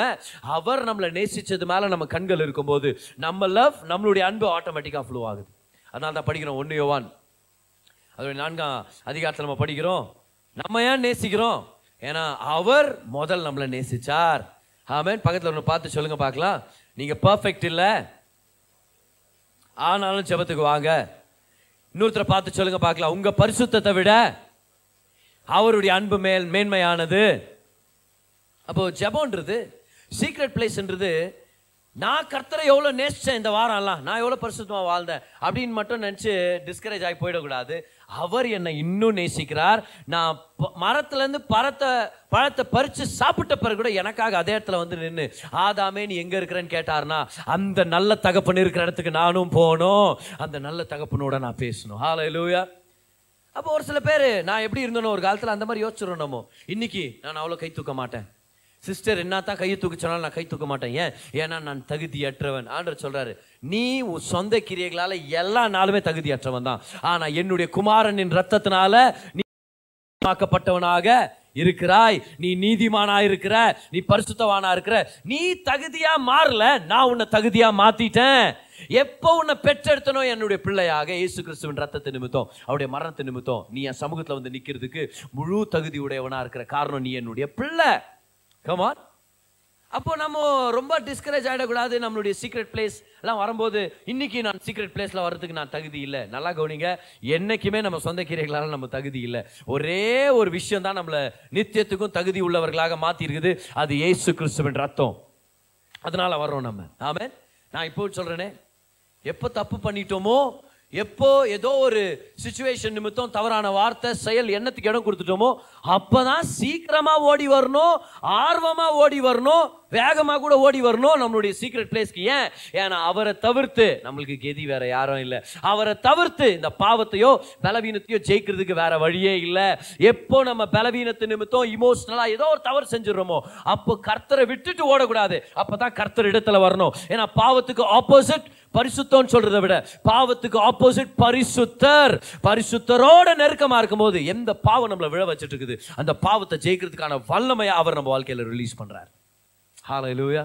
அவர் நம்மளை நேசி மேல நம்ம கண்கள் இருக்கும்போது நம்ம லவ், நம்மளுடைய அன்பு ஆட்டோமேட்டிக்கா ஃப்ளோ ஆகுது. அதனால தான் படிக்கிறோம் ஒன்னு யோவான் அதோட நான்காம் அதிகாரத்தில் நம்ம படிக்கிறோம், நம்ம ஏன் நேசிக்கிறோம்? ஏன்னா அவர் முதல் நம்மளை நேசிச்சார். ஆமென். பக்கத்தில் ஒன்று பார்த்து சொல்லுங்க பார்க்கலாம், நீங்க பெர்ஃபெக்ட் இல்ல ஆனாலும் ஜெபத்துக்கு வாங்க. இன்னொருத்தரை பார்த்து சொல்லுங்க பார்க்கலாம், உங்க பரிசுத்தத்தை விட அவருடைய அன்பு மேல் மேன்மையானது. அப்போ ஜெபம்ன்றது சீக்ரெட் பிளேஸ்ன்றது நான் கர்த்தரை எவ்வளோ நேசித்தேன், இந்த வாரம்லாம் நான் எவ்வளோ பரிசுத்தமாக வாழ்ந்தேன் அப்படின்னு மட்டும் நினச்சி டிஸ்கரேஜ் ஆகி போயிடக்கூடாது. அவர் என்னை இன்னும் நேசிக்கிறார். நான் மரத்துலேருந்து பழத்தை பழத்தை பறித்து சாப்பிட்ட பிறகு கூட எனக்காக அதே இடத்துல வந்து நின்று ஆதாமே நீ எங்கே இருக்கிறேன்னு கேட்டார்னா, அந்த நல்ல தகப்பன் இருக்கிற இடத்துக்கு நானும் போகணும், அந்த நல்ல தகப்பனோட நான் பேசணும். ஹல்லேலூயா. அப்போ ஒரு சில பேர் நான் எப்படி இருந்தேனோ ஒரு காலத்தில் அந்த மாதிரி யோசிச்சிடணும். நம்ம இன்னைக்கு நான் அவ்வளோ கை தூக்க மாட்டேன் சிஸ்டர், என்ன தான் கையை தூக்க சொன்னாலும் நான் கை தூக்க மாட்டேன். ஏன்? ஏன்னா நான் தகுதியற்றவன். ஆண்டவர் சொல்கிறாரு, நீ உன் சொந்த கிரியைகளால் எல்லா நாளுமே தகுதியற்றவன் தான், ஆனால் என்னுடைய குமாரனின் ரத்தத்தினால நீ ஆக்கப்பட்டவனாக இருக்கிறாய், நீ நீதிமானா இருக்கிற, நீ பரிசுத்தவானா இருக்கிற, நீ தகுதியா மாறல, நான் உன்னை தகுதியா மாத்திட்டேன். எப்போ உன்னை பெற்றெடுத்தனோ என்னுடைய பிள்ளையாக இயேசு கிறிஸ்துவின் ரத்தத்தை நிமித்தம், அவருடைய மரணத்தை நிமித்தம் நீ என் சமூகத்தில் வந்து நிற்கிறதுக்கு முழு தகுதி உடையவனா இருக்கிற காரணம் நீ என்னுடைய பிள்ளை. Come on. அப்போ நம்ம ரொம்ப டிஸ்கரேஜ் ஆகிடக்கூடாது. நம்மளுடைய சீக்ரெட் பிளேஸ் எல்லாம் வரும்போது இன்னைக்கு நான் சீக்ரெட் பிளேஸில் வர்றதுக்கு நான் தகுதி இல்லை. நல்லா கவனிங்க, என்றைக்குமே நம்ம சொந்த கிரியைகளால் நம்ம தகுதி இல்லை. ஒரே ஒரு விஷயம் தான் நம்மளை நித்தியத்துக்கும் தகுதி உள்ளவர்களாக மாற்றிருக்குது, அது ஏசு கிறிஸ்துவின் ரத்தம். அதனால வர்றோம் நம்ம. ஆமென். நான் இப்போ சொல்கிறேனே, எப்போ தப்பு பண்ணிட்டோமோ, எப்போ ஏதோ ஒரு சிச்சுவேஷன் நிமித்தம் தவறான வார்த்தை செயல் எண்ணத்துக்கு இடம் கொடுத்துட்டோமோ, அப்போதான் சீக்கிரமாக ஓடி வரணும், ஆர்வமாக ஓடி வரணும், வேகமாக கூட ஓடி வரணும் நம்மளுடைய சீக்ரெட் பிளேஸ்க்கு. ஏன்? ஏன்னா அவரை தவிர்த்து நம்மளுக்கு கெதி வேற யாரும் இல்லை. அவரை தவிர்த்து இந்த பாவத்தையோ பலவீனத்தையோ ஜெயிக்கிறதுக்கு வேற வழியே இல்லை. எப்போ நம்ம பலவீனத்தை நிமித்தம் இமோஷனலாக ஏதோ ஒரு தவறு செஞ்சிடறோமோ, அப்போ கர்த்தரை விட்டுட்டு ஓடக்கூடாது, அப்போ தான் கர்த்தர் இடத்துல வரணும். ஏன்னா பாவத்துக்கு ஆப்போசிட் பரிசுத்தம்னு சொல்றதை விட பாவத்துக்கு ஆப்போசிட் பரிசுத்தர். பரிசுத்தரோட நெருக்கமா இருக்கும்போது எந்த பாவம் நம்மளை விழ வச்சிட்டு இருக்குது, அந்த பாவத்தை ஜெயிக்கிறதுக்கான வல்லமையை அவர் நம்ம வாழ்க்கையில ரிலீஸ் பண்றார். ஹல்லேலூயா.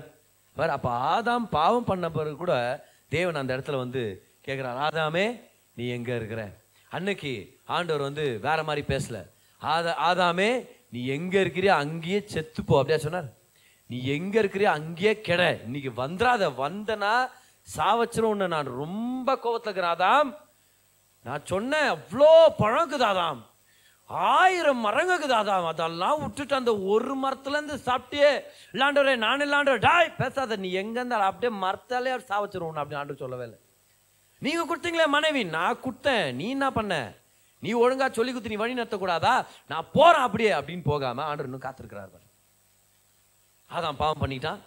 வேற அப்ப ஆதாம் பாவம் பண்ண பிறகு கூட தேவன் அந்த இடத்துல வந்து கேட்கிறார், ஆதாமே நீ எங்க இருக்கிற? அன்னைக்கு ஆண்டவர் வந்து வேற மாதிரி பேசல, ஆதா ஆதாமே நீ எங்க இருக்கிறியோ அங்கேயே செத்துப்போ அப்படியா சொன்னார்? நீ எங்க இருக்கிறியோ அங்கேயே கெட, இன்னைக்கு வந்துடாத, வந்தனா சாவச்சிரும். நான் ரொம்ப கோபத்தில் இருக்கிற ஆதாம், நான் சொன்னேன் அவ்வளோ பழங்குது ஆதாம், ஆயிரம் மரங்குது ஆதாம், அதெல்லாம் விட்டுட்டு அந்த ஒரு மரத்துலேருந்து சாப்பிட்டே இல்லாண்டவரே, நான் இல்லாண்டவர் டாய் பேசாத, நீ எங்கே இருந்தாலும் அப்படியே மரத்தாலே சாவச்சிரும் அப்படின்னு ஆண்டு சொல்லவே இல்லை. நீங்கள் கொடுத்தீங்களே மனைவி, நான் கொடுத்தேன், நீ என்ன பண்ண? நீ ஒழுங்காக சொல்லி கொடுத்து நீ வழி நடத்தக்கூடாதா? நான் போகிறேன் அப்படியே அப்படின்னு போகாமல் ஆண்டு இன்னும் காத்திருக்கிறார். ஆதாம் பாவம் பண்ணிட்டான்,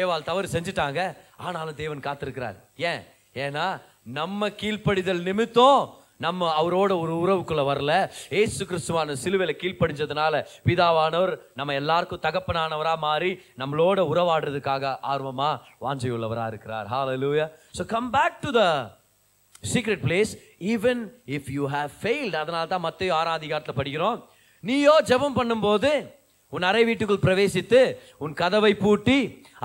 ஏவாள் தவறு செஞ்சுட்டாங்க. ஆனாலும் தேவன் காத்திருக்கிறார். ஏன்? ஏன்னா நம்ம கீழ்ப்படிதல் நிமித்தம் நம்ம அவரோட ஒரு உறவுக்குள்ள வரல. ஏசு கிறிஸ்துவான சிலுவையில கீழ்ப்படிஞ்சதுனால பிதாவானவர் நம்ம எல்லாருக்கும் தகப்பனானவரா மாறி நம்மளோட உறவாடுறதுக்காக ஆர்வமா வாஞ்சை உள்ளவரா இருக்கிறார். ஹalleluya. So come back to the secret place even if you have failed. அதனால தான் மத்தேயு ஆறாம் அதிகாரத்துல படிக்கிறோம், நீயோ ஜெபம் பண்ணும்போது உன் அறை வீட்டுக்குள் பிரவேசித்து உன் கதவை பூட்டி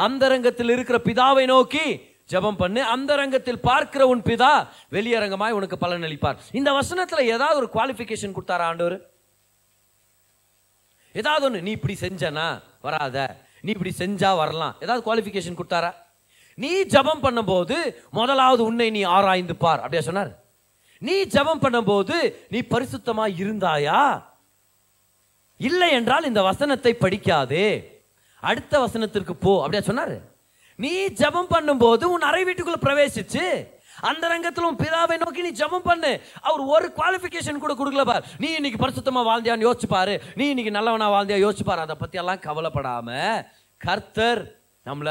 அந்தரங்கத்தில் இருக்கிற பிதாவை நோக்கி ஜெபம் பண்ணு, அந்தரங்கத்தில் பார்க்கிற உன் பிதா வெளியரங்கமாய் உனக்கு பலன் அளிப்பார். இந்த வசனத்துல ஏதாவது ஒரு குவாலிஃபிகேஷன் கொடுத்தாரா ஆண்டவர்? ஏதாவது ஒன்று, நீ இப்படி செஞ்சனா வராத, நீ இப்படி செஞ்சா வரலாம், ஏதாவது குவாலிஃபிகேஷன் கொடுத்தாரா? நீ ஜெபம் பண்ணும்போது முதலாவது உன்னை நீ ஆராய்ந்து பார் அப்படியே சொன்னார். நீ ஜெபம் பண்ணும்போது நீ பரிசுத்தமா இருந்தாயா? இல்லை என்றால் இந்த வசனத்தை படிக்காதே, அடுத்த வசனத்திற்கு போ அப்படியே சொன்னார். நீ ஜெபம் பண்ணும்போது உன் அறை வீட்டுக்குள்ள பிரவேசிச்சு அந்த ரங்கத்திலும் பிதாவை நோக்கி நீ ஜெபம் பண்ணு. அவர் ஒரு குவாலிஃபிகேஷன் கூட கொடுக்கல பார். நீ இன்னைக்கு பரிசுத்தமா வாழ்ந்தியான்னு யோசிச்சு பாரு, நீ இன்னைக்கு நல்லவனா வாழ்ந்தியா யோசிச்சு பாரு, அதை பத்தி எல்லாம் கவலைப்படாம கர்த்தர் நம்மள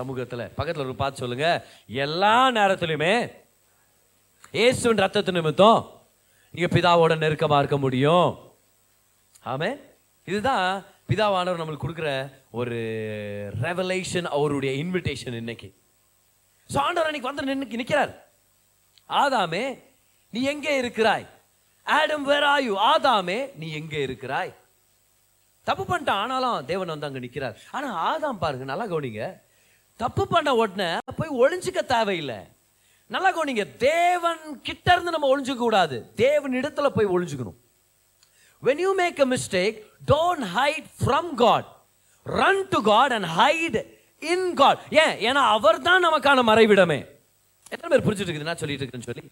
சமூகத்துல பக்கத்துல ஒரு பார்த்து சொல்லுங்க, எல்லா நேரத்திலுமே இயேசுவின் ரத்தத்தின் நிமித்தம் நீங்க பிதாவோட நெருக்கமா இருக்க முடியும். ஆமே. இதுதான் பிதாவானவர் நம்மளுக்கு கொடுக்குற ஒரு ரெவலேஷன், அவருடைய இன்விடேஷன். இன்னைக்கு சோ ஆண்டவர் இன்னைக்கு வந்து நின்னு நிக்கிறார். ஆதாமே நீ எங்கே இருக்கிறாய்? Adam where are you? ஆதாமே நீ எங்கே இருக்கிறாய்? தப்பு பண்ணிட்டான், ஆனாலும் தேவன் வந்து அங்க நிக்கிறார். ஆனா ஆதாம் பாருங்க, நல்லா கவனிங்க, தப்பு பண்ண உடனே போய் ஒளிஞ்சிக்க தேவையில்லை. நல்லா கவனிங்க, தேவன் கிட்ட இருந்து நம்ம ஒளிஞ்சிக்க கூடாது, தேவன் இடத்துல போய் ஒளிஞ்சுக்கணும். When you make a mistake, don't hide from God. Run to God and hide in God. Yeah, ஏன்னா அவர் தான் நமக்கான மறைவிடமே. எத்தனை பேர் புரிஞ்சுட்டு இருக்குது நான் சொல்லிட்டு இருக்கேன்னு சொல்லி?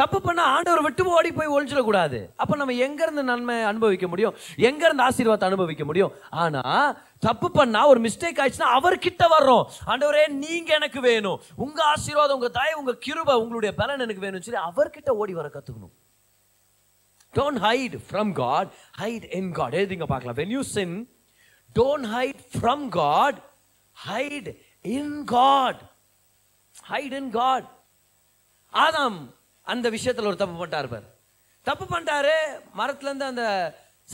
தப்பு பண்ணா ஆண்டவர் விட்டு ஓடி போய் ஒளிஞ்சிடக்கூடாது. அப்போ நம்ம எங்கேருந்து நன்மை அனுபவிக்க முடியும், எங்கேருந்து ஆசீர்வாதத்தை அனுபவிக்க முடியும்? ஆனால் தப்பு பண்ணா, ஒரு மிஸ்டேக் ஆயிடுச்சுன்னா அவர்கிட்ட வர்றோம். ஆண்டவரே நீங்கள் எனக்கு வேணும், உங்கள் ஆசீர்வாதம், உங்கள் தயவு, உங்கள் கிருபை, உங்களுடைய பலன் எனக்கு வேணும்னு சொல்லி அவர்கிட்ட ஓடி வர கற்றுக்கணும். Don't hide from God, hide in God. Edinga paakala. When you sin, don't hide from God, hide in God. Hide in God. Adam andha vishayathula oru thappu pantaar par. Thappu pantaare, marathula irundha andha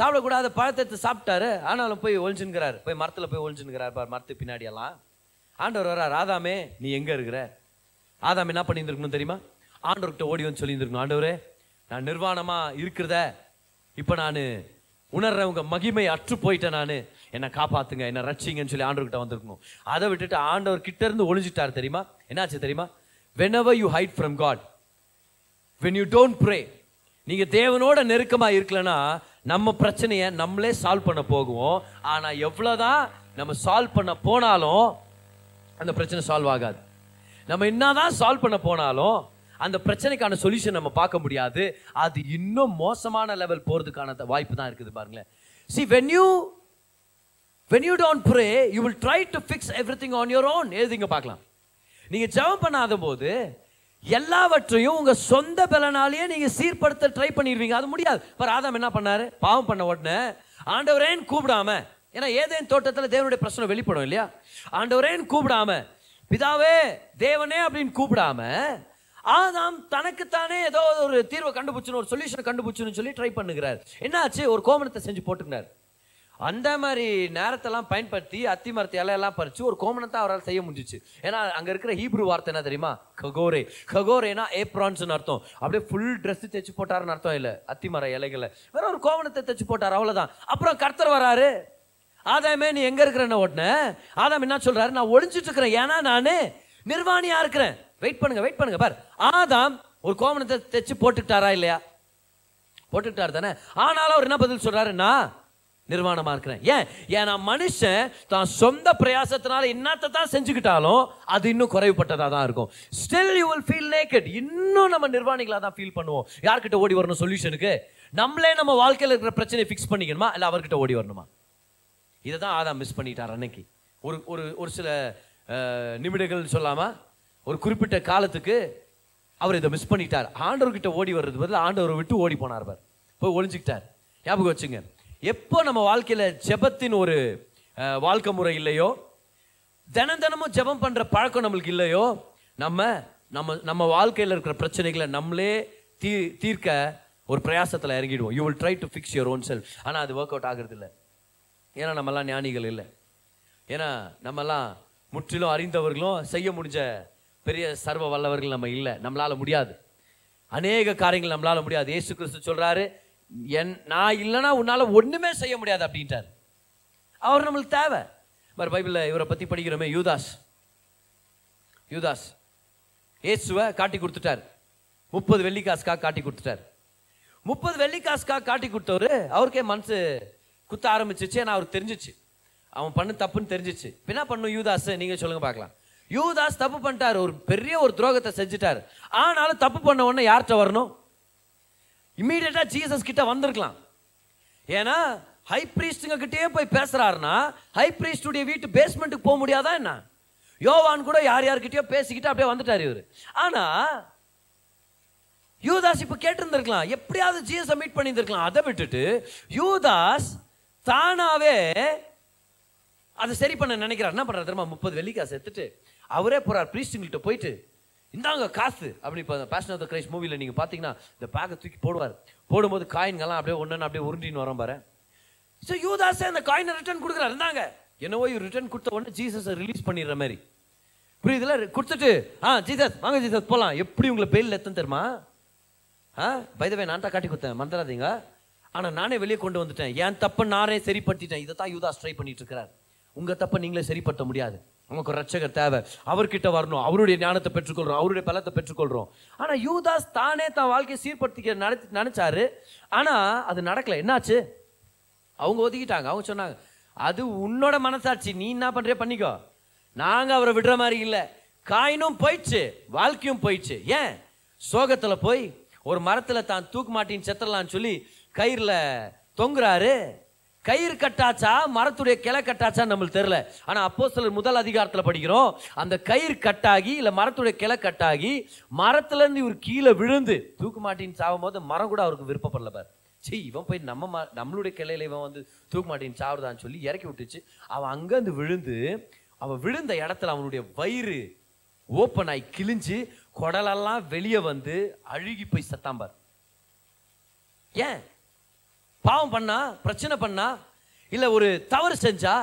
saavla kooda andha palathai saaptaare, aanalum poi olinjingraar, poi marathula poi olinjingraar par, marathu pinadi alla. Aandavar varar, Adame nee enga irukra? Adam enna pannindiruknu theriyuma? Aandavar kitta odi vandhu sollindiruknu, Aandavare நான் நிர்வாணமா இருக்கிறத இப்ப நான் உணர்ற, உங்க மகிமை அற்று போயிட்டேன், நான் என்னை காப்பாத்துங்க, என்னை ரட்சிங்கன்னு சொல்லி ஆண்டவர்கிட்ட வந்திருக்கணும். அதை விட்டுட்டு ஆண்டவர் கிட்ட இருந்து ஒளிஞ்சிட்டார். தெரியுமா என்னாச்சு தெரியுமா? whenever you hide from God, when you don't pray, நீங்க தேவனோட நெருக்கமா இருக்கலன்னா நம்ம பிரச்சனையை நம்மளே சால்வ் பண்ண போகுவோம். ஆனா எவ்வளவுதான் நம்ம சால்வ் பண்ண போனாலும் அந்த பிரச்சனை சால்வ் ஆகாது. நம்ம என்னதான் சால்வ் பண்ண போனாலும் அந்த பிரச்சனைக்கான சொல்யூஷன் நம்ம பார்க்க முடியாது. அது இன்னும் மோசமான லெவல் போறதுக்கான வாய்ப்பு தான் இருக்குது பாருங்களேன். See, when you when you don't pray, you will try to fix everything on your own. எழுதிங்க பார்க்கலாம். நீங்க ஜெபம் பண்ணாத போது எல்லாவற்றையும் உங்க சொந்த பலனாலேயே நீங்க சீர்படுத்த ட்ரை பண்ணிடுவீங்க. அது முடியாது. பார் ஆதாம் என்ன பண்ணாரு? பாவம் பண்ண உடனே ஆண்டவரேன்னு கூப்பிடாம, ஏன்னா ஏதேன் தோட்டத்தில் தேவனுடைய பிரச்சனை வெளிப்படும் இல்லையா? ஆண்டவரேன்னு கூப்பிடாம, பிதாவே தேவனே அப்படின்னு கூப்பிடாம ஆதாம் தனக்குத்தானே ஏதோ ஒரு தீர்வை கண்டுபிடிச்சுன்னு, ஒரு சொல்யூஷனை கண்டுபிடிச்சுன்னு சொல்லி ட்ரை பண்ணுகிறார். என்னாச்சு? ஒரு கோமணத்தை செஞ்சு போட்டுக்கிறார். அந்த மாதிரி நேரத்தெல்லாம் பயன்படுத்தி அத்தி மரத்தை இலையெல்லாம் பறிச்சு ஒரு கோமணத்தை அவரால் செய்ய முடிஞ்சிச்சு. ஏன்னா அங்கே இருக்கிற ஹீப்ரூ வார்த்தை என்ன தெரியுமா? ககோரே. ககோரேனா ஏப்ரான்ஸ்ன்னு அர்த்தம். அப்படியே ஃபுல் ட்ரெஸ் தைச்சு போட்டாருன்னு அர்த்தம் இல்லை. அத்தி மர இலைகளை வேற ஒரு கோமணத்தை தைச்சு போட்டார், அவ்வளோதான். அப்புறம் கர்த்தர் வராரு, ஆதாமே நீ எங்கே இருக்கிறேன்னு உடனே ஆதாம் என்ன சொல்றாரு? நான் ஒளிஞ்சிட்டு இருக்கிறேன், ஏன்னா நான் நிர்வாணியா இருக்கிறேன். வெயிட் பண்ணுங்க, வெயிட் பண்ணுங்க பார். ஆதாம் ஒரு கோமணத்தை தைச்சு போட்டுக்கிட்டாரா இல்லையா? போட்டுக்கிட்டாரு தானே. ஆனாலும் அவர் என்ன பதில் சொல்றாருன்னா, நிர்வாணமா இருக்கிறேன். ஏன்? ஏன்னா மனுஷன் தான் சொந்த பிரயாசத்தினால என்னத்தை தான் செஞ்சுக்கிட்டாலும் அது இன்னும் குறைவுபட்டதாக தான் இருக்கும். Still you will feel naked. இன்னும் நம்ம நிர்வாணிகளாக தான் ஃபீல் பண்ணுவோம். யார்கிட்ட ஓடி வரணும் சொல்யூஷனுக்கு? நம்மளே நம்ம வாழ்க்கையில் இருக்கிற பிரச்சனையை ஃபிக்ஸ் பண்ணிக்கணுமா, இல்லை அவர்கிட்ட ஓடி வரணுமா? இதை தான் ஆதாம் மிஸ் பண்ணிட்டார் அன்னைக்கு. ஒரு ஒரு ஒரு சில நிமிடங்கள் சொல்லாமா, ஒரு குறிப்பிட்ட காலத்துக்கு அவர் இதை மிஸ் பண்ணிட்டார். ஆண்டவர்கிட்ட ஓடி வர்றது பதில் ஆண்டவரை விட்டு ஓடி போனார் பார், போய் ஒளிஞ்சிக்கிட்டார். ஞாபகம் வச்சுங்க, எப்போ நம்ம வாழ்க்கையில் ஜெபத்தின் ஒரு வாழ்க்கை முறை இல்லையோ, தினம் தினமும் ஜெபம் பண்ணுற பழக்கம் நம்மளுக்கு இல்லையோ, நம்ம நம்ம நம்ம வாழ்க்கையில் இருக்கிற பிரச்சனைகளை நம்மளே தீ தீர்க்க ஒரு பிரயாசத்தில் இறங்கிடுவோம். You will try to fix your own self. ஆனால் அது ஒர்க் அவுட் ஆகிறது இல்லை. ஏன்னா நம்மலாம் ஞானிகள் இல்லை. ஏன்னா நம்மலாம் முற்றிலும் அறிந்தவர்களும் செய்ய முடிஞ்ச பெரிய சர்வ வல்லவர்கள் நம்ம இல்லை. நம்மளால் முடியாது, அநேக காரியங்கள் நம்மளால் முடியாது. ஏசு கிறிஸ்து சொல்கிறாரு, என் நான் இல்லைனா உன்னால் ஒன்றுமே செய்ய முடியாது அப்படின்ட்டார். அவர் நம்மளுக்கு தேவை. பட் பைபிளில் இவரை பற்றி படிக்கிறோமே, யூதாஸ். யூதாஸ் ஏசுவை காட்டி கொடுத்துட்டார். முப்பது வெள்ளிக்காசுக்காக காட்டி கொடுத்துட்டார். முப்பது வெள்ளிக்காசுக்காக காட்டி கொடுத்தவர், அவருக்கே மனசு குத்த ஆரம்பிச்சிச்சு. ஏன்னா அவருக்கு தெரிஞ்சிச்சு, அவன் பண்ண தப்புன்னு தெரிஞ்சிச்சு. என்ன பண்ணும் யூதாஸ்? நீங்கள் சொல்லுங்கள் பார்க்கலாம். யூதாஸ் தப்பு பண்ணிட்டார், ஒரு பெரிய ஒரு துரோகத்தை செஞ்சுட்டார். ஆனாலும் தப்பு பண்ண உடனே யார்கிட்ட வரணும்? இம்மீடியட்டாக ஜீசஸ் கிட்ட வந்திருக்கலாம். ஏன்னா ஹை பிரீஸ்டுங்க கிட்டே போய் பேசுகிறாருன்னா ஹை பிரீஸ்டுடைய வீட்டு பேஸ்மெண்ட்டுக்கு போக முடியாதா என்ன? யோவான் கூட யார் யார்கிட்டயோ பேசிக்கிட்டு அப்படியே வந்துட்டார் இவர். ஆனால் யூதாஸ் இப்போ கேட்டிருந்திருக்கலாம், எப்படியாவது ஜீசஸை மீட் பண்ணியிருந்திருக்கலாம். அதை விட்டுட்டு யூதாஸ் தானாவே அதை சரி பண்ண நினைக்கிறார். என்ன பண்ணுறாரு தெரியுமா? முப்பது வெள்ளிக்காசு எடுத்துட்டு அவரே போகிறார் பிரீஸ்டுங்கள்கிட்ட. போயிட்டு இந்தாங்க காசு அப்படி. இப்போ பேஷன் ஆஃப் த கிரைஸ்ட் மூவியில் நீங்கள் பார்த்தீங்கன்னா இந்த பேக்கை தூக்கி போடுவார். போடும்போது காயின்கள்லாம் அப்படியே ஒன்று அப்படியே உருண்டின்னு வரோம் பாரு. ஸோ யூதாஸே அந்த காயினை ரிட்டர்ன் கொடுக்குறாரு. இருந்தாங்க என்னவோ இவர் ரிட்டர்ன் கொடுத்த உடனே ஜீசஸை ரிலீஸ் பண்ணிடுற மாதிரி புரியுதுல. கொடுத்துட்டு ஆ ஜீசஸ் வாங்க ஜீசஸ் போகலாம். எப்படி உங்களை பெயில் எத்தனை தெரியுமா? ஆ பைதவே நான் தான் காட்டி கொடுத்தேன், மறந்துடாதீங்க. ஆனால் நானே வெளியே கொண்டு வந்துட்டேன். என் தப்பை நானே சரிப்பட்டேன். இதை தான் யூதாஸ் ட்ரை பண்ணிட்டு இருக்கிறார். உங்கள் தப்பை நீங்களே சரிப்படுத்த முடியாது. நமக்கு ரட்சகர் தேவை. அவர்கிட்ட வரணும். அவருடைய ஞானத்தை பெற்றுக்கொள்கிறோம், அவருடைய பலத்தை பெற்றுக்கொள்கிறோம். ஆனால் யூதாஸ் தானே தான் வாழ்க்கையை சீர்படுத்திக்க நடத்தி நினச்சாரு. ஆனால் அது நடக்கலை. என்னாச்சு? அவங்க ஒதுக்கிட்டாங்க. அவங்க சொன்னாங்க, அது உன்னோட மனசாட்சி, நீ என்ன பண்ணுறே பண்ணிக்கோ, நாங்கள் அவரை விடுற மாதிரி இல்லை. காயினும் போயிடுச்சு, வாழ்க்கையும் போயிடுச்சு. ஏன்? சோகத்தில் போய் ஒரு மரத்தில் தான் தூக்கு மாட்டின்னு செத்துடலான்னு சொல்லி கயிறில் தொங்குறாரு. கயிறு கட்டாச்சா மரத்துடைய கிளை கட்டாச்சா நம்மளுக்கு தெரியல. ஆனால் அப்போஸ்தலர் முதல் அதிகாரத்தில் படிக்கிறோம், அந்த கயிறு கட்டாகி இல்லை மரத்துடைய கிளை கட்டாகி மரத்துலேருந்து இவர் கீழே விழுந்து தூக்கு மாட்டின்னு சாகும் போது மரம் கூட அவருக்கு விருப்பப்படல பார். சரி, இவன் போய் நம்ம ம நம்மளுடைய கிளையில இவன் வந்து தூக்கு மாட்டின்னு சாகுறதான்னு சொல்லி இறக்கி விட்டுச்சு. அவன் அங்கேருந்து விழுந்து, அவன் விழுந்த இடத்துல அவனுடைய வயிறு ஓப்பன் ஆகி கிழிஞ்சு குடலெல்லாம் வெளியே வந்து அழுகி போய் செத்தாம்பார். ஏன்? பாவம் பண்ணா, பிரச்சனை பண்ணா, இல்லை ஒரு தவறு செஞ்சா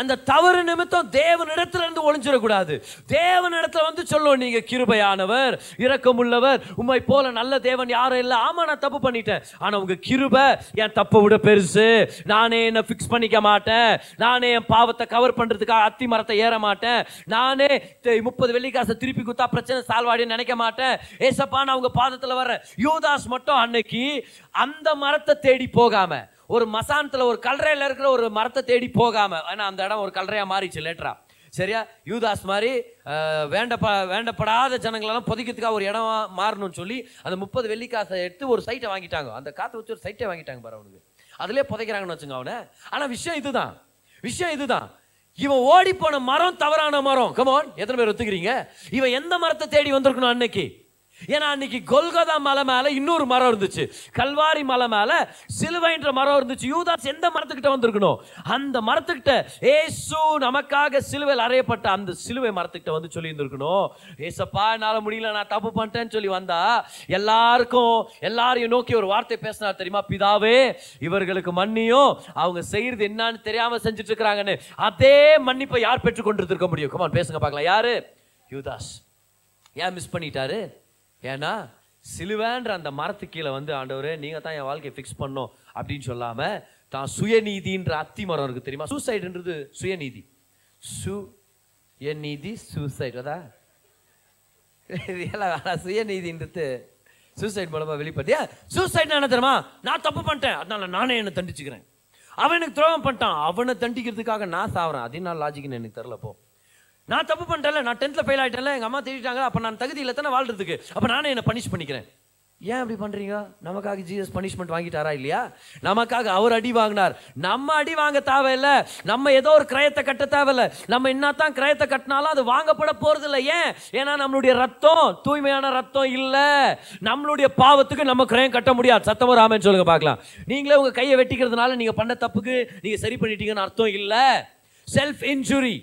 அந்த தவறு நிமித்தம் தேவனிடத்துல இருந்து ஒளிஞ்சிடக்கூடாது. தேவனிடத்துல வந்து சொல்லுவோம், நீங்க கிருபையானவர், இரக்கமுள்ளவர், உம்மை போல நல்ல தேவன் யாரும் இல்லை. ஆமா, நான் தப்பு பண்ணிட்டேன், ஆனா உங்க கிருபை என் தப்பை விட பெருசு. நானே என்ன பிக்ஸ் பண்ணிக்க மாட்டேன், நானே என் பாவத்தை கவர் பண்றதுக்காக அத்தி மரத்தை ஏற மாட்டேன், நானே முப்பது வெள்ளிக்காசை திருப்பி குத்தா பிரச்சனை சால்வாடின்னு நினைக்க மாட்டேன். ஏசப்பா நான் உங்க பாதத்துல வர்றேன். யூதாஸ் மட்டும் அன்னைக்கு அந்த மரத்தை தேடி போகாம, ஒரு மசானத்தில் ஒரு கல்றையில் இருக்கிற ஒரு மரத்தை தேடி போகாம, ஏன்னா அந்த இடம் ஒரு கல்றையாக மாறிச்சு லேட்டரா. சரியா? யூதாஸ் மாதிரி வேண்டப்பா வேண்டப்படாத ஜனங்களெல்லாம் பொதிக்கிறதுக்காக ஒரு இடம் மாறணும்னு சொல்லி அந்த முப்பது வெள்ளிக்காசை எடுத்து ஒரு சைட்டை வாங்கிட்டாங்க. அந்த காற்றை வச்சு ஒரு சைட்டை வாங்கிட்டாங்க பாரு. அவனுக்கு அதிலே புதைக்கிறாங்கன்னு வச்சுங்க அவனை. ஆனால் விஷயம் இதுதான், விஷயம் இதுதான், இவன் ஓடி போன மரம் தவறான மரம். கமான், எத்தனை பேர் ஒத்துக்கிறீங்க? இவன் எந்த மரத்தை தேடி வந்திருக்கணும் அன்னைக்கு? ஏன்னா அன்னைக்கு கொல்கொதா மலை மேல இன்னொரு மரம் இருந்துச்சு, கல்வாரி மலை மேல சிலுவைன்ற மரம் இருந்துச்சு. யூதாஸ் எந்த மரத்துக்கிட்ட வந்திருக்கணும்? அந்த மரத்துக்கிட்ட, ஏசு நமக்காக சிலுவையில் அறையப்பட்ட அந்த சிலுவை மரத்துக்கிட்ட வந்து சொல்லி இருந்திருக்கணும், ஏசப்பா என்னால முடியல, நான் தப்பு பண்ணிட்டேன்னு சொல்லி வந்தா எல்லாருக்கும் எல்லாரையும் நோக்கி ஒரு வார்த்தை பேசினார் தெரியுமா? பிதாவே இவர்களுக்கு மன்னியும், அவங்க செய்யறது என்னன்னு தெரியாம செஞ்சுட்டு இருக்கிறாங்கன்னு. அதே மன்னிப்பை யார் பெற்றுக்கொண்டு இருக்க முடியும்? கமான் பேசுங்க பார்க்கலாம். யாரு? யூதாஸ். ஏன் மிஸ் பண்ணிட்டாரு? ஏன்னா சிலுவேன்ற அந்த மரத்து கீழே வந்து, ஆண்டவரே நீங்கள் தான் என் வாழ்க்கையை ஃபிக்ஸ் பண்ணோம் அப்படின்னு சொல்லாமல், தான் சுயநீதின்ற அத்தி மரம் இருக்குது தெரியுமா? சூசைடுன்றது சுயநீதி. சுயநீதி சூசைட் அதா இதெல்லாம் சுயநீதின்றது சூசைட் மூலமாக வெளிப்பட்டியா. சூசைட்னா என்ன தெரியுமா? நான் தப்பு பண்ணிட்டேன், அதனால நானே என்னை தண்டிச்சுக்கிறேன். அவன் எனக்கு துரோகம் பண்ணிட்டான், அவனை தண்டிக்கிறதுக்காக நான் சாவறேன். அதே நான் லாஜிக்குன்னு எனக்கு தெரிலப்போ. நான் தப்பு பண்ணிட்டேன்ல, நான் டென்த்தில் ஃபெயில் ஆகிட்டேன்ல, எங்கள் அம்மா திட்டாங்க, அப்போ நான் தகுதி இல்லை தானே வாழ்கிறதுக்கு, அப்போ நானே என்னை பனிஷ் பண்ணிக்கிறேன். ஏன் அப்படி பண்றீங்க? நமக்காக ஜீசஸ் பனிஷ்மெண்ட் வாங்கிட்டாரா இல்லையா? நமக்காக அவர் அடி வாங்கினார். நம்ம அடி வாங்க தேவையில்ல, நம்ம ஏதோ ஒரு கிரயத்தை கட்ட தேவையில்ல, நம்ம என்னத்தான் கிரயத்தை கட்டினாலும் அது வாங்கப்பட போறது இல்லை. ஏன்? ஏன்னா நம்மளுடைய ரத்தம் தூய்மையான ரத்தம் இல்லை. நம்மளுடைய பாவத்துக்கு நம்ம கிரயம் கட்ட முடியாது. சத்தமா ராமன் சொல்லுங்க பார்க்கலாம். நீங்களே உங்க கையை வெட்டிக்கிறதுனால நீங்க பண்ண தப்புக்கு நீங்க சரி பண்ணிட்டீங்கன்னு அர்த்தம் இல்லை. Self injury,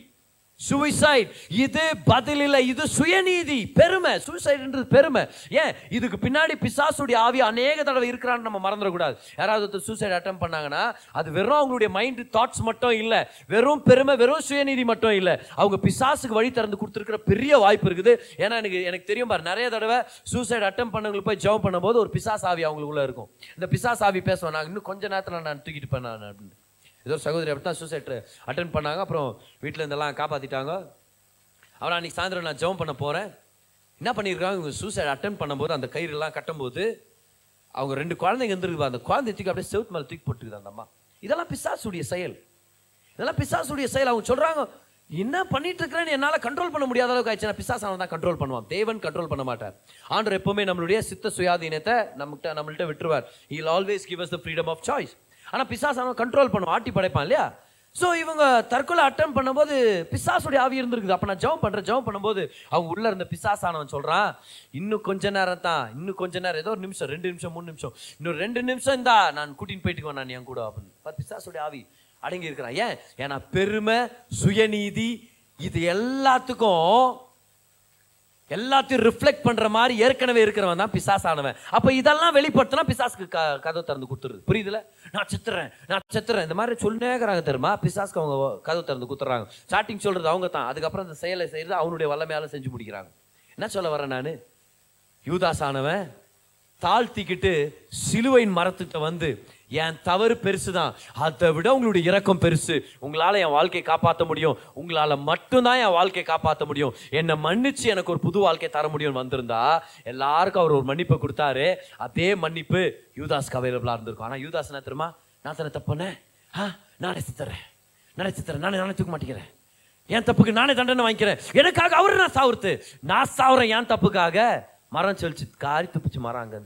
Suicide. இது பதில் இல்லை, இது சுயநீதி, பெருமை. சூசைடுன்றது பெருமை. ஏன்? இதுக்கு பின்னாடி பிசாசுடைய ஆவி அநேக தடவை இருக்கிறான்னு நம்ம மறந்துடக்கூடாது. யாராவது ஒருத்தர் சூசைட் அட்டெம்ப்ட் பண்ணாங்கன்னா அது வெறும் அவங்களுடைய மைண்ட் தாட்ஸ் மட்டும் இல்லை, வெறும் பெருமை, வெறும் சுயநீதி மட்டும் இல்லை, அவங்க பிசாசுக்கு வழி திறந்து கொடுத்துருக்கிற பெரிய வாய்ப்பு இருக்குது. ஏன்னா எனக்கு எனக்கு தெரியும் பாரு, நிறைய தடவை சூசைட் அட்டெம்ப்ட் பண்ணவங்களுக்கு போய் ஜெபம் பண்ணும்போது ஒரு பிசாசு ஆவி அவங்களுக்குள்ள இருக்கும். இந்த பிசாசு ஆவி பேசுவேன், நான் இன்னும் கொஞ்ச நேரத்தில் நான் தூக்கிட்டு பண்ணேன் அப்படின்னு. ஏதோ ஒரு சகோதரி அப்படி தான் சூசைட் அட்டென்ட் பண்ணாங்க, அப்புறம் வீட்டில் இருந்தெல்லாம் காப்பாற்றிட்டாங்க. அப்புறம் அன்றைக்கி சாயந்தரம் நான் ஜெபம் பண்ண போகிறேன். என்ன பண்ணியிருக்காங்க, இவங்க சூசைட் அட்டென்ட் பண்ணும்போது அந்த கயிறுலாம் கட்டும்போது அவங்க ரெண்டு குழந்தைங்க இருந்துருக்குது, அந்த குழந்தை தூக்கி அப்படியே செவுத்து மேலே தூக்கி போட்டுருக்குது அந்த அம்மா. இதெல்லாம் பிசாசுடைய செயல், இதெல்லாம் பிசாசுடைய செயல். அவங்க சொல்கிறாங்க, என்ன பண்ணிட்டு இருக்கிறேன்னு என்னால் கண்ட்ரோல் பண்ண முடியாத அளவுக்கு ஆயிடுச்சுன்னா பிசாசு அவன் தான் கண்ட்ரோல் பண்ணுவான், தேவன் கண்ட்ரோல் பண்ண மாட்டார். ஆண்டவர் எப்போவுமே நம்மளுடைய சித்த சுயாதீனத்தை நம்மகிட்ட நம்மள்கிட்ட விட்டுருவார். He will always give us the freedom of choice. ஆனால் பிசாசான கண்ட்ரோல் பண்ணுவோம், ஆட்டி படைப்பான் இல்லையா? ஸோ இவங்க தற்கொலை அட்டம் பண்ணும்போது பிசாசுடைய ஆவி இருந்திருக்குது. அப்போ நான் ஜெபம் பண்ணுறேன், ஜெபம் பண்ணும்போது அவங்க உள்ளே இருந்த பிசாசானவன் சொல்கிறான், இன்னும் கொஞ்ச நேரம் தான், இன்னும் கொஞ்ச நேரம், ஏதோ ஒரு நிமிஷம், ரெண்டு நிமிஷம், மூணு நிமிஷம், இன்னும் ரெண்டு நிமிஷம் தான், நான் கூட்டின்னு போயிட்டுக்குவேன் நான் என் கூட அப்படின்னு பிசாசுடைய ஆவி அடங்கி இருக்கிறான். ஏன்? ஏன்னா பெருமை, சுயநீதி, இது எல்லாத்துக்கும் எல்லாத்தையும் ரிஃப்ளெக்ட் பண்ற மாதிரி ஏற்கனவே இருக்கிறவன் தான் பிசாசானவன். அப்போ இதெல்லாம் வெளிப்படுத்தினா பிசாசுக்கு க கதவு திறந்து கொடுத்துருது. புரியுதுல? நான் செத்துறேன், நான் செத்துறேன், இந்த மாதிரி சொல்லுங்கிறாங்க தெரியுமா? பிசாசுக்கு அவங்க கதவு திறந்து கொடுத்துட்றாங்க. ஸ்டார்டிங் சொல்றது அவங்க தான், அதுக்கப்புறம் அந்த செயலை செய்யறது அவனுடைய வல்லமையால செஞ்சு முடிக்கிறாங்க. என்ன சொல்ல வரேன் நான், யூதாசானவன் தாழ்த்திக்கிட்டு சிலுவையின் மரத்துக்கிட்ட வந்து, என் தவறு பெருசு தான், அதை விட உங்களுடைய இரக்கம் பெருசு, உங்களால் என் வாழ்க்கையை காப்பாற்ற முடியும், உங்களால் மட்டும்தான் என் வாழ்க்கையை காப்பாற்ற முடியும், என்னை மன்னிச்சு எனக்கு ஒரு புது வாழ்க்கையை தர முடியும்னு வந்திருந்தா எல்லாருக்கும் அவர் ஒரு மன்னிப்பை கொடுத்தாரு. அதே மன்னிப்பு யூதாஸ்க்கு அவைலபிளாக இருந்திருக்கும். ஆனால் யூதாஸ் என்ன தெரியுமா, நான் தானே தப்புனேன், ஆ நானே சித்தறேன், நானே சித்தறேன், நானே நானே தூக்க மாட்டேங்கிறேன், என் தப்புக்கு நானே தண்டனை வாங்கிக்கிறேன், எனக்காக அவரு நான் சாவுறது, நான் சாவுறேன் என் தப்புக்காக. மரம் செழிச்சு காரி துப்பிச்சு மரம் அங்கே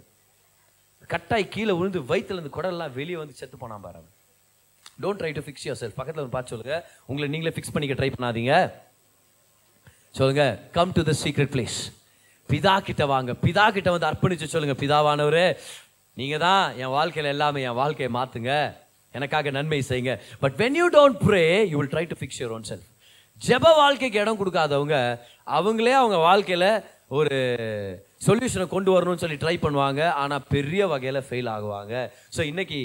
கட்டாய் கீழே விழுந்து வயிற்றுல இருந்து குடல்லாம் வெளியே வந்து செத்து போனா பாரு. Don't try to fix your self. பக்கத்தில் வந்து பார்த்து சொல்லுங்க, உங்களை நீங்களே ஃபிக்ஸ் பண்ணிக்க ட்ரை பண்ணாதீங்க. சொல்லுங்க, come to the secret place. பிதா கிட்ட வாங்க, பிதா கிட்ட வந்து அர்ப்பணிச்சு சொல்லுங்க, பிதாவானவரே நீங்க தான் என் வாழ்க்கையில் எல்லாமே, என் வாழ்க்கையை மாத்துங்க, எனக்காக நன்மை செய்யுங்க. But when you don't pray you will try to fix your own self. ஜெப வாழ்க்கைக்கு இடம் கொடுக்காதவங்க அவங்களே அவங்க வாழ்க்கையில் ஒரு சொல்யூஷனை கொண்டு வரணும்னு சொல்லி ட்ரை பண்ணுவாங்க, ஆனால் பெரிய வகையில் ஃபெயில் ஆகுவாங்க. ஸோ இன்னைக்கு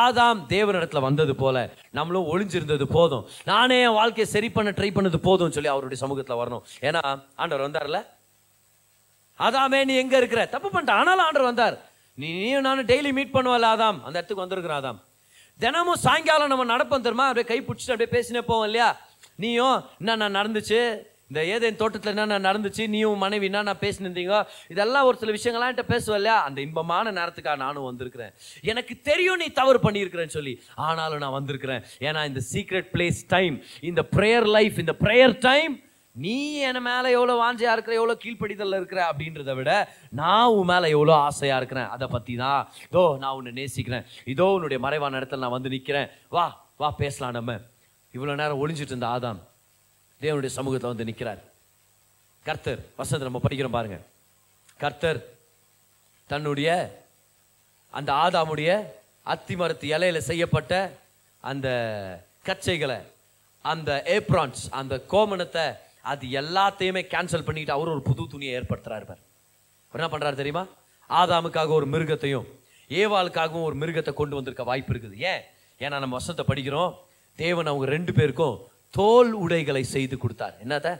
ஆதாம் தேவனிடத்தில் வந்தது போல நம்மளும் ஒளிஞ்சிருந்தது போதும், நானே என் வாழ்க்கையை சரி பண்ண ட்ரை பண்ணது போதும்னு சொல்லி அவருடைய சமூகத்தில் வரணும். ஏன்னா ஆண்டவர் வந்தார்ல, ஆதாமே நீ எங்கே இருக்கிற, தப்பு பண்ணிட்டேன், ஆனாலும் ஆண்டவர் வந்தார். நீ நீயும் நானும் டெய்லி மீட் பண்ணுவல ஆதாம், அந்த இடத்துக்கு வந்திருக்கிறேன் ஆதாம். தினமும் சாயங்காலம் நம்ம நடப்போம் தெரியுமா, அப்படியே கை பிடிச்சிட்டு அப்படியே பேசினே போவோம் இல்லையா? நீயும் என்னென்ன நடந்துச்சு, இந்த ஏதேன் தோட்டத்தில் என்னென்ன நடந்துச்சு, நீயும் மனைவி என்னென்ன பேசினிருந்தீங்க, இதெல்லாம் ஒரு சில விஷயங்கள்லாம் என்கிட்ட பேசுவேன் இல்லையா? அந்த இன்பமான நேரத்துக்காக நானும் வந்திருக்கிறேன். எனக்கு தெரியும் நீ தவறு பண்ணியிருக்கிறேன்னு சொல்லி, ஆனாலும் நான் வந்திருக்கிறேன். ஏன்னா இந்த சீக்ரெட் பிளேஸ் டைம், இந்த ப்ரேயர் லைஃப், இந்த ப்ரேயர் டைம், நீ என் மேலே எவ்வளோ வாஞ்சையாக இருக்கிற, எவ்வளோ கீழ்ப்படிதலில் இருக்கிற அப்படின்றத விட நான் உன் மேலே எவ்வளோ ஆசையாக இருக்கிறேன் அதை பற்றி தான். இதோ நான் உன்னை நேசிக்கிறேன், இதோ உன்னுடைய மறைவான இடத்துல நான் வந்து நிற்கிறேன், வா வா பேசலாம். நம்ம இவ்வளோ நேரம் ஒளிஞ்சிட்டு இருந்த ஆதாம் தேவனுடைய சமூகத்தில் வந்து நிற்கிறார். கர்த்தர் வசனத்தை நம்ம படிக்கிறோம் பாருங்க. கர்த்தர் தன்னுடைய அந்த ஆதாமுடைய அத்தி மரத்து இலையில செய்யப்பட்ட அந்த கச்சைகளை, அந்த ஏப்ரான்ஸ், அந்த கோமணத்தை, அது எல்லாத்தையுமே கேன்சல் பண்ணிட்டு அவர் ஒரு புது துணியை ஏற்படுத்துறாரு. அவர் என்ன பண்றாரு தெரியுமா, ஆதாமுக்காக ஒரு மிருகத்தையும் ஏவாளுக்காகவும் ஒரு மிருகத்தை கொண்டு வந்திருக்க வாய்ப்பு இருக்குது. ஏன்? ஏன்னா நம்ம வசனத்தை படிக்கிறோம், தேவன் அவங்க ரெண்டு பேருக்கும் தோல் உடைகளை செய்து கொடுத்தார். என்னத்த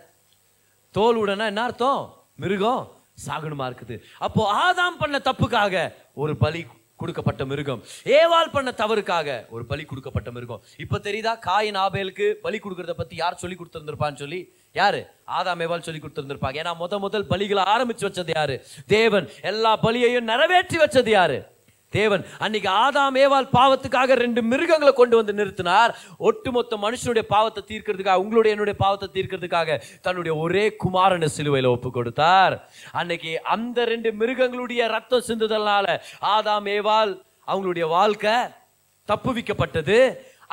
தோல் உடைனா என்ன அர்த்தம், மிருகம் சாகுணுமா இருக்குது. அப்போ ஆதாம் பண்ண தப்புக்காக ஒரு பலி கொடுக்கப்பட்ட மிருகம், ஏவாள் பண்ண தவறுக்காக ஒரு பலி கொடுக்கப்பட்ட மிருகம். இப்ப தெரியுதா காயின் ஆபேலுக்கு பலி கொடுக்கறத பத்தி யார் சொல்லி கொடுத்திருந்திருப்பான்னு சொல்லி, யாரு? ஆதாம் ஏவாள் சொல்லி கொடுத்திருந்திருப்பாங்க. ஏன்னா முத முதல் பலிகளை ஆரம்பிச்சு வச்சது யாரு? தேவன். எல்லா பலியையும் நிறைவேற்றி வச்சது யாரு? தேவன் அன்னைக்கு ஆதாம் ஏவாள் பாவத்துக்காக ரெண்டு மிருகங்களை கொண்டு வந்து நிறுத்தினார். ஒட்டுமொத்த மனுஷனுடைய பாவத்தை தீர்க்கிறதுக்காக, உங்களுடைய என்னுடைய பாவத்தை தீர்க்கிறதுக்காக தன்னுடைய ஒரே குமாரனை சிலுவையில் ஒப்பு கொடுத்தார். அன்னைக்கு அந்த ரெண்டு மிருகங்களுடைய ரத்தம் சிந்துதல்னால ஆதாம் ஏவாள் அவங்களுடைய வாழ்க்கை தப்புவிக்கப்பட்டது.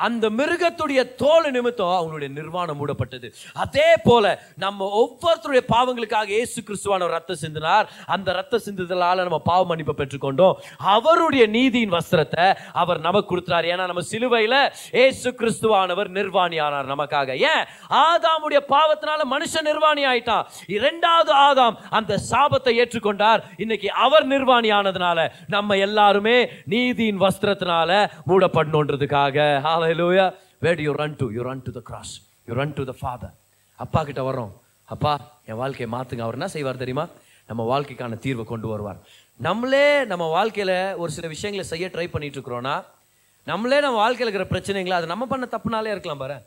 அந்த மிருகத்துடைய தோல் நிமித்தம் அவங்களுடைய நிர்வாணம் மூடப்பட்டது. அதே போல நம்ம ஒவ்வொருத்தருடைய பாவங்களுக்காக இயேசு கிறிஸ்துவான ரத்தம் சிந்தினார். அந்த ரத்த சிந்துதலால் நம்ம பாவ மன்னிப்பை பெற்றுக்கொண்டோம். அவருடைய நீதியின் வஸ்திரத்தை அவர் நமக்கு கொடுத்தார். ஏன்னா நம்ம சிலுவையில் இயேசு கிறிஸ்துவானவர் நிர்வாணி ஆனார் நமக்காக. ஏன்? ஆதாமுடைய பாவத்தினால மனுஷன் நிர்வாணி ஆயிட்டான். இரண்டாவது ஆதாம் அந்த சாபத்தை ஏற்றுக்கொண்டார். இன்னைக்கு அவர் நிர்வாணி ஆனதுனால நம்ம எல்லாருமே நீதியின் வஸ்திரத்தினால மூடப்படணுன்றதுக்காக. Hallelujah. Where do you run to? You run to the cross. You run to the Father. அப்பா கிட்ட வரோம். அப்பா, என் வாழ்க்கையை மாற்றுங்க. அவர் என்ன செய்வார் தெரியுமா? நம்ம வாழ்க்கைக்கான தீர்வை கொண்டு வருவார். நம்மளே நம்ம வாழ்க்கையில் ஒரு சில விஷயங்களை செய்ய ட்ரை பண்ணிட்டு இருக்கிறோன்னா, நம்மளே நம்ம வாழ்க்கையில் இருக்கிற பிரச்சனைகளை, அது நம்ம பண்ண தப்புனாலே இருக்கலாம் பாரு,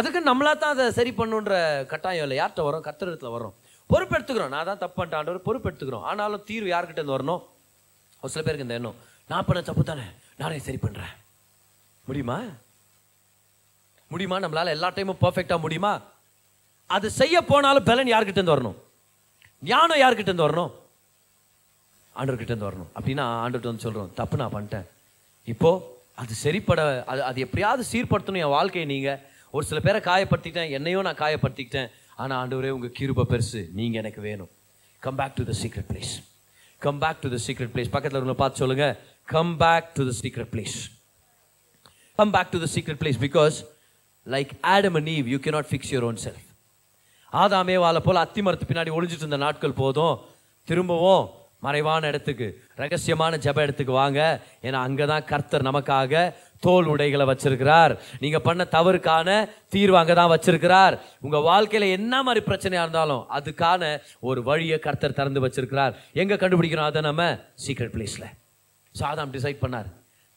அதுக்கு நம்மளா தான் அதை சரி பண்ணுன்ற கட்டாயம் இல்லை. யார்கிட்ட வரோம்? கர்த்தரிடத்தில் வரோம். பொறுப்பெடுத்துக்கிறோம். நான் தான் தப்பு பண்ணிட்டான்ற பொறுப்பெடுத்துக்கிறோம். ஆனாலும் தீர்வு யார்கிட்டேருந்து வரணும்? ஒரு சில பேருக்கு இந்த எண்ணம், நான் பண்ண தப்பு தானே, நானே சரி பண்ணுறேன். முடியுமா? முடியுமா? நம்மளால எல்லா டைமும் பர்ஃபெக்டா முடியுமா? அது செய்ய போனாலும் பலன் யார்கிட்ட இருந்து வரணும்? ஞானம் யார்கிட்ட இருந்து வரணும்? ஆண்டவர்கிட்ட இருந்து வரணும். அப்படின்னா ஆண்டவர்கிட்ட வந்து சொல்றோம், தப்பு நான் பண்ணிட்டேன், இப்போ அது சரிப்பட, அது அது எப்படியாவது சீர்படுத்தணும் என் வாழ்க்கையை. நீங்க ஒரு சில பேரை காயப்படுத்திக்கிட்டேன், என்னையும் நான் காயப்படுத்திக்கிட்டேன். ஆனா ஆண்டவரே, உங்க கிருபை பெருசு, நீங்க எனக்கு வேணும். Come back to the secret place. Come back to the secret place. பக்கத்தில் உங்களை பார்த்து சொல்லுங்க, come back to the secret place. Come back to the secret place, because like Adam and Eve, you cannot fix your own self. ஆதாம் ஏவாளை போல அத்திமரத்து பின்னாடி ஒளிஞ்சிட்டு இருந்த நாட்கள் போதும், திரும்பவும் மறைவான இடத்துக்கு, ரகசியமான ஜப இடத்துக்கு வாங்க. ஏன்னா அங்கதான் கர்த்தர் நமக்காக தோல் உடைகளை வச்சிருக்கிறார். நீங்க பண்ண தவறுக்கான தீர்வு அங்கதான் வச்சிருக்கிறார். உங்க வாழ்க்கையில என்ன மாதிரி பிரச்சனையா இருந்தாலும் அதுக்கான ஒரு வழியை கர்த்தர் திறந்து வச்சிருக்கிறார். எங்க கண்டுபிடிக்கிறோம் அதை? நம்ம சீக்ரெட் பிளேஸ்ல. ஸோ ஆதாம் டிசைட் பண்ணார்,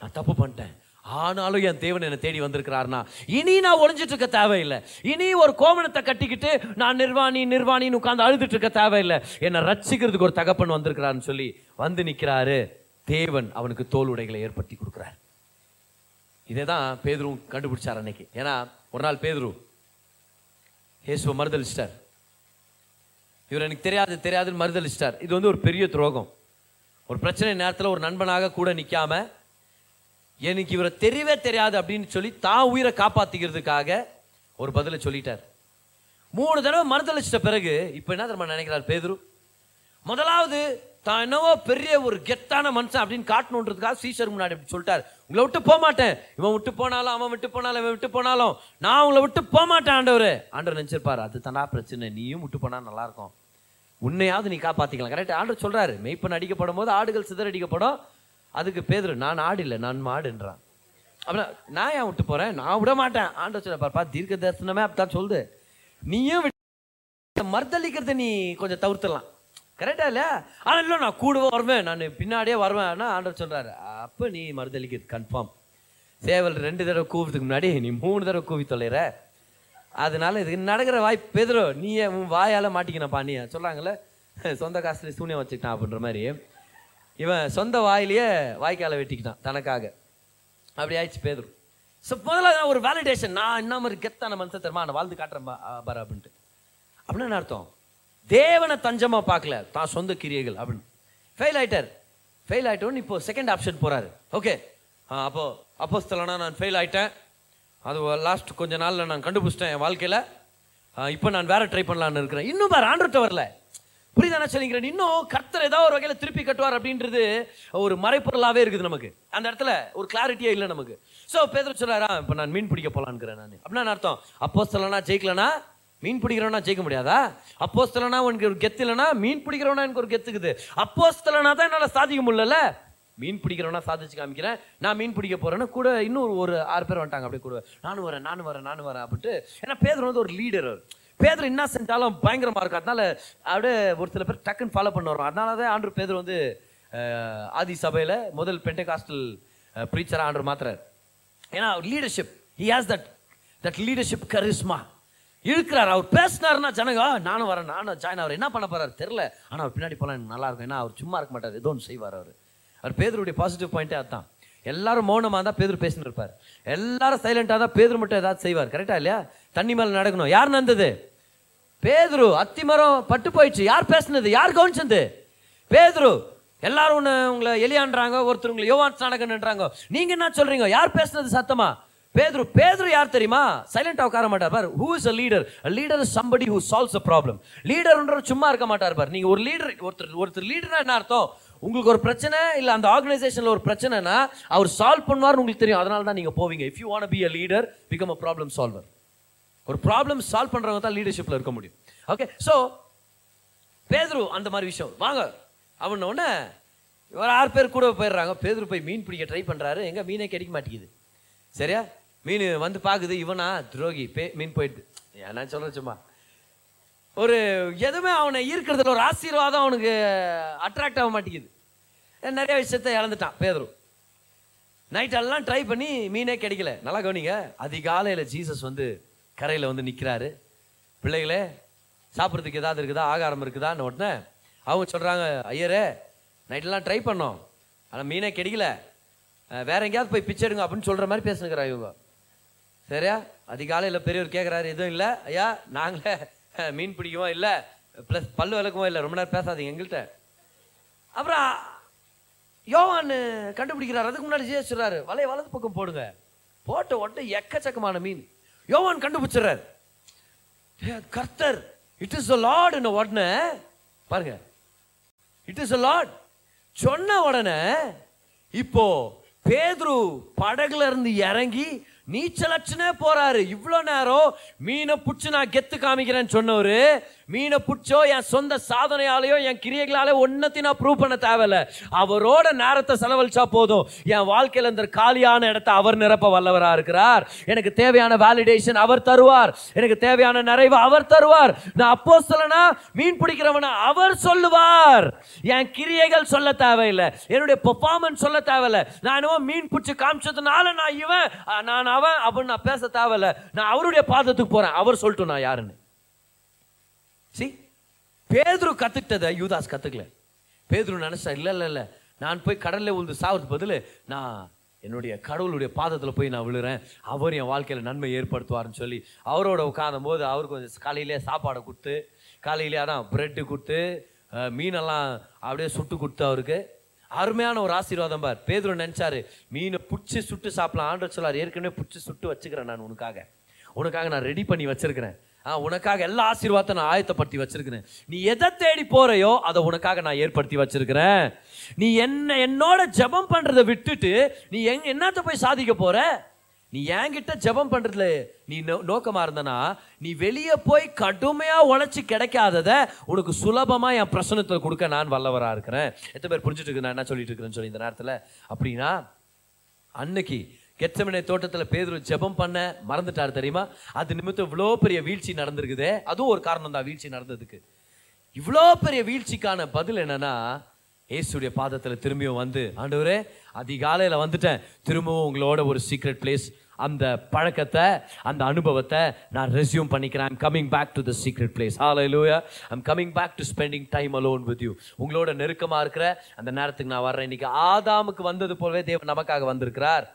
நான் தப்பு பண்ணிட்டேன், ஆனாலும் என் தேவன் என்னை தேடி வந்திருக்கிறார்னா இனி நான் ஒளிஞ்சிட்டு இருக்க தேவையில்லை. இனி ஒரு கோமணத்தை கட்டிக்கிட்டு நான் நிர்வாணி நிர்வாணின்னு உட்காந்து அழுதுட்டு இருக்க தேவையில்லை. என்னை ரட்சிக்கிறதுக்கு ஒரு தகப்பன் வந்திருக்கிறாருன்னு சொல்லி வந்து நிற்கிறாரு. தேவன் அவனுக்கு தோல் உடைகளை ஏற்படுத்தி கொடுக்குறாரு. இதே தான் பேதுருவும் கண்டுபிடிச்சார் அன்னைக்கு. ஏன்னா ஒரு நாள் பேதுரு இயேசுவை மறுதலிச்சிட்டார். இவர் எனக்கு தெரியாது தெரியாதுன்னு மறுதலிச்சிட்டார். இது வந்து ஒரு பெரிய துரோகம். ஒரு பிரச்சனை நேரத்தில் ஒரு நண்பனாக கூட நிற்காம, எனக்கு இவரை தெரியவே தெரியாது அப்படின்னு சொல்லி தான் உயிரை காப்பாற்றிக்கிறதுக்காக ஒரு பதிலை சொல்லிட்டார். மூணு தடவை மறுதளிச்சிட்ட பிறகு இப்போ என்ன தெரியுமா நினைக்கிறார் பேதுரு? முதலாவது தான் என்னவோ பெரிய ஒரு கெத்தான மனுஷன் அப்படின்னு காட்டணுன்றதுக்காக சீஷர் முன்னாடி அப்படி சொல்லிட்டார், உங்களை விட்டு போக மாட்டேன், இவன் விட்டு போனாலும் அவன் விட்டு போனாலும் இவன் விட்டு போனாலும் நான் உங்களை விட்டு போக மாட்டேன் ஆண்டவர். ஆண்டவர் நினச்சிருப்பார், அது தானா பிரச்சனை, நீயும் விட்டு போனால் நல்லாயிருக்கும், உன்னையாவது நீ காப்பாற்றிக்கலாம். கரெக்டாக ஆண்டவர் சொல்கிறாரு, மெய்ப்பன் அடிக்கப்படும் போது ஆடுகள் சிதறடிக்கப்படும். அதுக்கு பேதுரு, நான் ஆடு இல்லை நான் மாடுன்றான். அப்படின்னா நான் ஏன் விட்டு போகிறேன், நான் விட மாட்டேன். ஆண்டவர் சொல்ல பார்ப்பா, தீர்க்க தரிசனமே அப்படித்தான் சொல்லுது, நீயும் மறுதளிக்கிறத நீ கொஞ்சம் தவிர்த்துடலாம். கரெக்டா இல்லையா? ஆனால் இல்லை, நான் கூடவே வருவேன், நான் பின்னாடியே வருவேன்னா ஆண்டவர் சொல்கிறாரு, அப்போ நீ மறுதளிக்கிறது கன்ஃபார்ம். சேவல் ரெண்டு தடவை கூவுறதுக்கு முன்னாடி நீ மூணு தடவை கூவி தொலைகிற, அதனால இதுக்கு நடக்கிற வாய்ப்பு. பேதுரு, நீ உன் வாயால் மாட்டிக்கணப்பா. நீ சொல்கிறாங்களே சொந்த காசுலேயே சூனியம் வச்சுக்கிட்டான் அப்படின்ற மாதிரி, இவன் சொந்த வாயிலேயே வாய்க்கால வெட்டிக்கிட்டான் தனக்காக. அப்படி ஆயிடுச்சு பேதுரு. ஸோ முதல்ல ஒரு வேலிடேஷன், நான் என்ன மாதிரி கெத்தான மனசு தருமா, நான் வாழ்ந்து காட்டுறேன் பாரு அப்படின்ட்டு. அப்படின்னு என்ன அர்த்தம்? தேவனை தஞ்சமாக பார்க்கல, தான் சொந்த கிரியைகள் அப்படின்னு. ஃபெயில் ஆகிட்டார். ஃபெயில் ஆகிட்டோன்னு இப்போ செகண்ட் ஆப்ஷன் போகிறாரு. ஓகே, அப்போ அப்போஸ்தலனா நான் ஃபெயில் ஆகிட்டேன், அது லாஸ்ட் கொஞ்ச நாளில் நான் கண்டுபிடிச்சிட்டேன் என் வாழ்க்கையில், இப்போ நான் வேற ட்ரை பண்ணலான்னு இருக்கிறேன். இன்னும் வேறு ஆண்டர்கிட்ட வரல. புரியுதானே சொல்லிக்கிறேன்? இன்னும் கர்த்தர் ஏதாவது ஒரு வகையில் திருப்பி கட்டுவார் அப்படின்றது ஒரு மறைப்பொருளாகவே இருக்குது நமக்கு. அந்த இடத்துல ஒரு கிளாரிட்டியே இல்லை நமக்கு. ஸோ பேதுரு சொல்கிறாரா, இப்போ நான் மீன் பிடிக்க போகலான்னுக்கிறேன் நான். அப்படின்னா அர்த்தம், அப்போஸ்தலனா ஜெயிக்கலனா மீன் பிடிக்கிறவனா ஜெயிக்க முடியாதா? அப்போஸ்தலனா உனக்கு ஒரு கெத்து இல்லைனா மீன் பிடிக்கிறவனா எனக்கு ஒரு கெத்துக்குது. அப்போஸ்தலனா தான் என்னால் சாதிக்க முடியல, மீன் பிடிக்கிறவனா சாதிச்சு காமிக்கிறேன். நான் மீன் பிடிக்க போகிறேன்னா கூட இன்னும் ஒரு ஆறு பேர் வந்துட்டாங்க. அப்படியே கூட நானும் வரேன் நானும் வரேன் நானும் வரேன் அப்படின்ட்டு. ஏன்னா பேதுரு வந்து ஒரு லீடர். பேதுரு என்ன செஞ்சாலும் பயங்கரமாக இருக்கும். அதனால அப்படியே ஒரு சில பேர் டக்குன்னு ஃபாலோ பண்ண வரும். அதனால தான் ஆண்டர் பேதுரு வந்து ஆதி சபையில் முதல் பெண்டகாஸ்டல் ப்ரீச்சராக ஆண்டர் மாத்துறார். ஏன்னா அவர் leadership, he has that that leadership charisma இருக்கிறார். அவர் பேசினாருன்னா ஜனங்க நானும் வரேன் நானும் ஜாயின். அவர் என்ன பண்ண போகிறார் தெரில, ஆனால் அவர் பின்னாடி போகலாம் எனக்கு நல்லாயிருக்கும். ஏன்னா அவர் சும்மா இருக்க மாட்டார், ஏதோ ஒன்று செய்வார் அவர். அவர் பேதுருடைய பாசிட்டிவ் பாயிண்ட்டே அதுதான். எல்லாரும் மௌனமாக தான் பேதுரு பேசின்னு இருப்பார், எல்லாரும் சைலண்டாக தான் பேதுரு மட்டும் ஏதாவது செய்வார். கரெக்டா இல்லையா? தண்ணி மேலே நடக்கணும், யார் நடந்தது? பேதுரு. அத்தி மரம் பட்டு போயிடுச்சு, யார் பேசுனது? யார் கவனிச்சது? பேதுரு. எல்லாரும் ஒன்று உங்களை எலியான்றாங்க, ஒருத்தர் உங்களை யோவான் ஸ்நானகன்றாங்க, நீங்கள் என்ன சொல்கிறீங்க? யார் பேசுனது சத்தமா? பேதுரு. பேதுரு யார் தெரியுமா? சைலண்டாக உட்கார மாட்டார் பார். Who is a leader? A leader is somebody who solves a problem. லீடர்ன்றவர் சும்மா இருக்க மாட்டார் பார். நீங்கள் ஒரு லீடர், ஒருத்தர் ஒருத்தர் லீடர்னா என்ன அர்த்தம்? உங்களுக்கு ஒரு பிரச்சனை இல்லை, அந்த ஆர்கனைசேஷனில் ஒரு பிரச்சனைனா அவர் சால்வ் பண்ணுவார்னு உங்களுக்கு தெரியும், அதனால தான் நீங்கள் போவீங்க. If you want to be a leader, become a problem solver. ஒரு ப்ராப்ளம் சால்வ் பண்ணுறவங்க தான் லீடர்ஷிப்பில் இருக்க முடியும். ஓகே, ஸோ பேதுரு அந்த மாதிரி விஷயம். வாங்க அவனோடனே ஒரு ஆறு பேர் கூட போயிடுறாங்க. பேதுரு போய் மீன் பிடிக்க ட்ரை பண்ணுறாரு, எங்கே மீனே கிடைக்க மாட்டேங்குது. சரியா? மீன் வந்து பார்க்குது, இவனா துரோகி பே மீன் போயிடுது. ஏன்னா சொல்கிறேன் சும்மா, ஒரு எதுவுமே அவனை ஈர்க்கிறதுல ஒரு ஆசீர்வாதம் அவனுக்கு அட்ராக்ட் ஆக மாட்டேங்குது. நிறைய விஷயத்த இழந்துட்டான் பேதுரு. நைட்டெல்லாம் ட்ரை பண்ணி மீனே கிடைக்கல. நல்லா கவனிங்க, அதிகாலையில் ஜீசஸ் வந்து கரையில் வந்து நிற்கிறாரு. பிள்ளைகளே, சாப்பிட்றதுக்கு ஏதாவது இருக்குதா, ஆகாரம் இருக்குதான்னு உடனே அவங்க சொல்கிறாங்க, ஐயரே நைட்டெல்லாம் ட்ரை பண்ணோம் ஆனால் மீனே கிடைக்கல, வேறு எங்கேயாவது போய் பிச்சை எடுங்க அப்படின்னு சொல்கிற மாதிரி பேசுனுக்கிறாங்க இவங்க. சரியா? அதிகாலையில் பெரியவர் கேட்குறாரு, எதுவும் இல்லை ஐயா, நாங்களே மீன் பிடிக்கவும் இல்லை, ப்ளஸ் பல்லு விளக்கவும் இல்லை, ரொம்ப நேரம் பேசாதீங்க எங்கள்கிட்ட. அப்புறம் யோவான்னு கண்டுபிடிக்கிறாரு. அதுக்கு முன்னாடி ஜீசஸ் சொல்கிறாரு, வலையை வலது பக்கம் போடுங்க. போட்ட உடனே எக்கச்சக்கமான மீன். யோவான் கண்டுபிடிச்சிடுறாரு, கர்த்தர், இட் இஸ் த லார்டுன்னு உடனே பாருங்க, இட் இஸ் a lot சொன்ன உடனே இப்போ பேதுரு படகுல இருந்து இறங்கி நீச்சலட்சணே போறாரு. இவ்வளோ நேரம் மீனை பிடிச்சி நான் கெத்து காமிக்கிறேன்னு சொன்னவரு, மீனை பிடிச்சோ என் சொந்த சாதனையாலேயோ என் கிரியைகளாலேயோ ஒன்னத்தையும் நான் ப்ரூவ் பண்ண தேவையில்ல, அவரோட நேரத்தை செலவழிச்சா போதும், என் வாழ்க்கையில் இந்த காலியான இடத்தை அவர் நிரப்ப வல்லவராக இருக்கிறார். எனக்கு தேவையான வேலிடேஷன் அவர் தருவார், எனக்கு தேவையான நிறைவு அவர் தருவார். நான் அப்போஸ்தலனா மீன் பிடிக்கிறவனா அவர் சொல்லுவார். என் கிரியைகள் சொல்ல தேவையில்லை, என்னுடைய பெர்ஃபார்மன்ஸ் சொல்ல தேவையில்லை. நான் என்னவோ மீன் பிடிச்சி காமிச்சதுனால நான் இவன் நான் அவன் அப்படின்னு நான் பேச தேவையில்ல, நான் அவருடைய பாதத்துக்கு போறேன், அவர் சொல்லிட்டு நான் யாருன்னு. சி, பேதுரு கத்துக்கிட்டதை யூதாஸ் கத்துக்கல. பேதுரு நினைச்சா, இல்லை இல்லை இல்லை, நான் போய் கடல்ல உழுந்து சாவதுக்கு பதில் நான் என்னுடைய கடவுளுடைய பாதத்தில் போய் நான் விழுறேன், அவர் என் வாழ்க்கையில் நன்மை ஏற்படுத்துவார்னு சொல்லி அவரோட உட்காரும் போது அவருக்கு கொஞ்சம் காலையிலே சாப்பாடை கொடுத்து, காலையிலே அதான் பிரெட்டு கொடுத்து, மீனெல்லாம் அப்படியே சுட்டு கொடுத்து, அவருக்கு அருமையான ஒரு ஆசீர்வாதம் பார். பேதுரு நினச்சாரு, மீனை பிடிச்சி சுட்டு சாப்பிடலாம். ஆண்டவர் சொல்லார், ஏற்கனவே பிடிச்சி சுட்டு வச்சுக்கிறேன் நான், உனக்காக உனக்காக நான் ரெடி பண்ணி வச்சிருக்கிறேன், ஆ உனக்காக எல்லா ஆசீர்வாதத்தை நான் ஆயத்தப்படுத்தி வச்சிருக்கிறேன். நீ எதை தேடி போறையோ அதை உனக்காக நான் ஏற்படுத்தி வச்சிருக்கிறேன். நீ என்ன என்னோட ஜபம் பண்றதை விட்டுட்டு நீ எங் என்னத்த போய் சாதிக்க போற? நீ என்கிட்ட ஜபம் பண்றதுல நீ நோ நோக்கமா இருந்தனா நீ வெளியே போய் கடுமையா உழைச்சி கிடைக்காததை உனக்கு சுலபமா என் பிரச்சனத்தை கொடுக்க நான் வல்லவரா இருக்கிறேன். எத்தனை பேர் புரிஞ்சுட்டு இருக்கு நான் என்ன சொல்லிட்டு இருக்கிறேன்னு சொல்லி இந்த நேரத்தில்? அப்படின்னா அன்னைக்கு கெத்செமனே தோட்டத்தில் பேதுரு ஜெபம் பண்ண மறந்துட்டார் தெரியுமா? அது நிமித்தம் இவ்வளோ பெரிய வீழ்ச்சி நடந்திருக்குது. அதுவும் ஒரு காரணம் தான் வீழ்ச்சி நடந்ததுக்கு. இவ்வளோ பெரிய வீழ்ச்சிக்கான பதில் என்னன்னா, ஏசுடைய பாதத்தில் திரும்பியும் வந்து, ஆண்டவரே அதிகாலையில் வந்துட்டேன், திரும்பவும் உங்களோட ஒரு சீக்ரெட் பிளேஸ், அந்த பழக்கத்தை அந்த அனுபவத்தை நான் ரெஸ்யூம் பண்ணிக்கிறேன். I'm coming back to the secret place. ஹalleluya, I'm coming back to spending time alone with you. உங்களோட நெருக்கமாக இருக்கிற அந்த நேரத்துக்கு நான் வர்றேன். இன்னைக்கு ஆதாமுக்கு வந்தது போலவே தேவன் நமக்காக வந்திருக்கிறார்.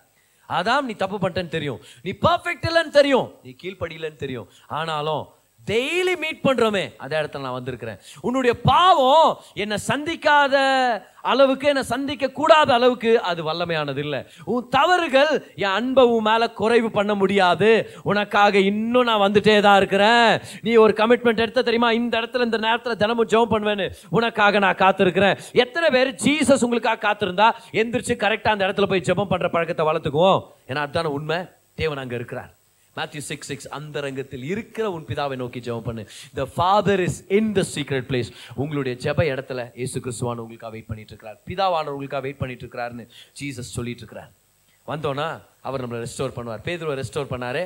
அதான் நீ தப்பு பண்ணிட்டேன்னு தெரியும், நீ பர்ஃபெக்ட் இல்லைன்னு தெரியும், நீ கீழ்ப்படியிலன்னு தெரியும், ஆனாலும் டெய்லி மீட் பண்றோமே அதே இடத்துல நான் வந்திருக்கிறேன். உன்னுடைய பாவம் என்னை சந்திக்காத அளவுக்கு, என்னை சந்திக்க கூடாத அளவுக்கு அது வல்லமையானது இல்லை. உன் தவறுகள் என் அன்பை உன் மேல குறைவு பண்ண முடியாது. உனக்காக இன்னும் நான் வந்துட்டே தான் இருக்கிறேன். நீ ஒரு கமிட்மெண்ட் எடுத்த தெரியுமா, இந்த இடத்துல இந்த நேரத்தில் தினமும் ஜெபம் பண்ணுவேன்னு, உனக்காக நான் காத்திருக்கிறேன். எத்தனை பேர் ஜீசஸ் உங்களுக்காக காத்திருந்தா எந்திரிச்சு கரெக்டா அந்த இடத்துல போய் ஜெபம் பண்ற பழக்கத்தை வளர்த்துக்குவோம்? ஏன்னா அதுதான உண்மை, தேவன் அங்க இருக்கிறார். Matthew six six, அந்தரங்கத்தில் இருக்கிற உன் பிதாவை நோக்கி ஜெபம் பண்ணு. The Father is in the secret place. உங்களுடைய ஜெப இடத்துல இயேசு கிறிஸ்துவான உங்களுக்காக வெயிட் பண்ணிட்டு இருக்கிறார், பிதாவானவர் உங்களுக்காக வெயிட் பண்ணிட்டு இருக்கிறார்னு ஜீசஸ் சொல்லிட்டு இருக்கிறார். வந்தோன்னா அவர் நம்மளை ரெஸ்டோர் பண்ணுவார். பேதுருவை ரெஸ்டோர் பண்ணாரு,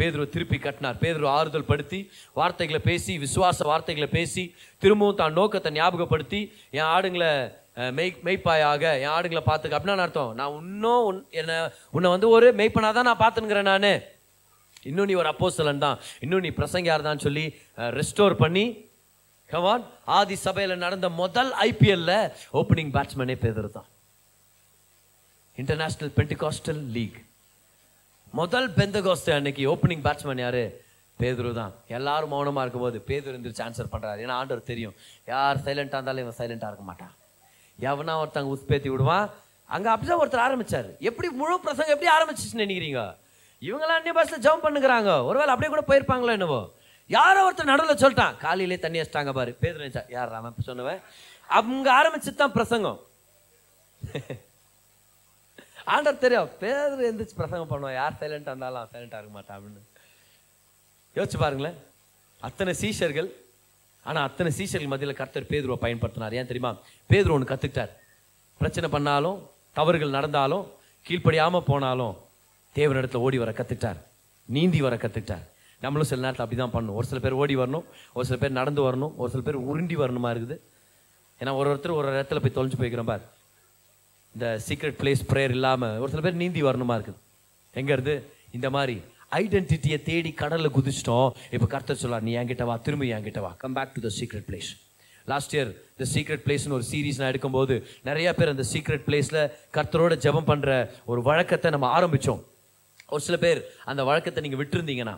பேதுரு திருப்பி கட்டினார். பேதுரு ஆறுதல் படுத்தி வார்த்தைகளை பேசி, விசுவாச வார்த்தைகளை பேசி, திரும்பவும் தான் நோக்கத்தை ஞாபகப்படுத்தி, என் ஆடுங்களை மெய் மெய்ப்பாயாக என் ஆடுங்களை பார்த்துக்க. அப்படின்னா அர்த்தம், நான் இன்னும் என்ன உன்னை வந்து ஒரு மெய்ப்பனாதான் நான் பார்த்துங்கிறேன், நான் இன்னும் நீ ஒரு அப்போஸ்தலன் தான், இன்னும் நீ பிரசங்கியார் தான் சொல்லி ரெஸ்டோர் பண்ணி, கமான், ஆதி சபையில் நடந்த முதல் ஐபிஎல்ல ஓப்பனிங் பேட்ஸ்மேனே பேதுரு தான். இன்டர்நேஷனல் பெண்டிகாஸ்டல் லீக் முதல் பெந்தகோஸ்து அன்னைக்கு ஓப்பனிங் பேட்ஸ்மேன் யாரு? பேதுரு தான். எல்லாரும் மௌனமாக இருக்கும்போது பேதுரு இருந்துச்சு ஆன்சர் பண்ணுறாரு. ஏன்னா ஆண்டவர் தெரியும் யார் சைலண்டாக இருந்தாலும் இவன் சைலண்டாக இருக்க மாட்டான், எவனா ஒருத்தங்க உஸ்பேத்தி விடுவான். அங்கே அப்படிதான் ஒருத்தர் ஆரம்பித்தார். எப்படி முழு பிரசங்கம் எப்படி ஆரம்பிச்சிச்சுன்னு நினைக்கிறீங்க? இவங்களாம் அன்னிய பாஷையில் ஜம்ப் பண்ணுக்கிறாங்க. ஒருவேளை அப்படியே கூட போயிருப்பாங்களோ என்னவோ. யாரோ ஒருத்தர் நடுவில் சொல்லிட்டான், காலையிலே தண்ணி வச்சிட்டாங்க பாரு. பேதுரு நினைச்சா யார் நான் சொன்னவன் அவங்க ஆரம்பிச்சுட்டு தான் பிரசங்கம். ஆண்டர் தெரியும் பேதுரு எழுந்திரிச்சு பிரசங்கம் பண்ணுவான், யார் சைலண்டாக இருந்தாலும் சைலண்டாக இருக்க மாட்டான் அப்படின்னு. யோசிச்சு பாருங்களேன், அத்தனை சீஷர்கள். ஆனால் அத்தனை சீஷர்கள் மத்தியில் கர்த்தர் பேதுருவை பயன்படுத்தினார். ஏன் தெரியுமா? பேதுரு ஒன்று கற்றுக்கிட்டார். பிரச்சனை பண்ணாலும் தவறுகள் நடந்தாலும் கீழ்ப்படியாமல் போனாலும் தேவனிடத்தில் ஓடி வர கற்றுக்கிட்டார், நீந்தி வர கற்றுக்கிட்டார். நம்மளும் சில நேரத்தில் அப்படி தான் பண்ணணும். ஒரு சில பேர் ஓடி வரணும், ஒரு சில பேர் நடந்து வரணும், ஒரு சில பேர் உருண்டி வரணுமா இருக்குது. ஏன்னா ஒரு ஒருத்தர் ஒரு இடத்துல போய் தொலைஞ்சு போய்க்கிறோம் பார். இந்த சீக்ரெட் பிளேஸ் ப்ரேயர் இல்லாமல் ஒரு சில பேர் நீந்தி வரணுமா இருக்குது. எங்கேருந்து? இந்த மாதிரி ஐடென்டிட்டியை தேடி கடலில் குதிச்சிட்டோம். இப்போ கர்த்தர் சொல்லார், நீ என்கிட்ட வா, திரும்பி என்கிட்ட வா, come back to the secret place. Last year the secret பிளேஸ்னு ஒரு சீரீஸ் நான் எடுக்கும்போது நிறையா பேர் அந்த சீக்ரெட் பிளேஸில் கர்த்தரோட ஜெபம் பண்ணுற ஒரு வழக்கத்தை நம்ம ஆரம்பித்தோம். ஒரு சில பேர் அந்த வழக்கத்தை நீங்கள் விட்டுருந்தீங்கன்னா,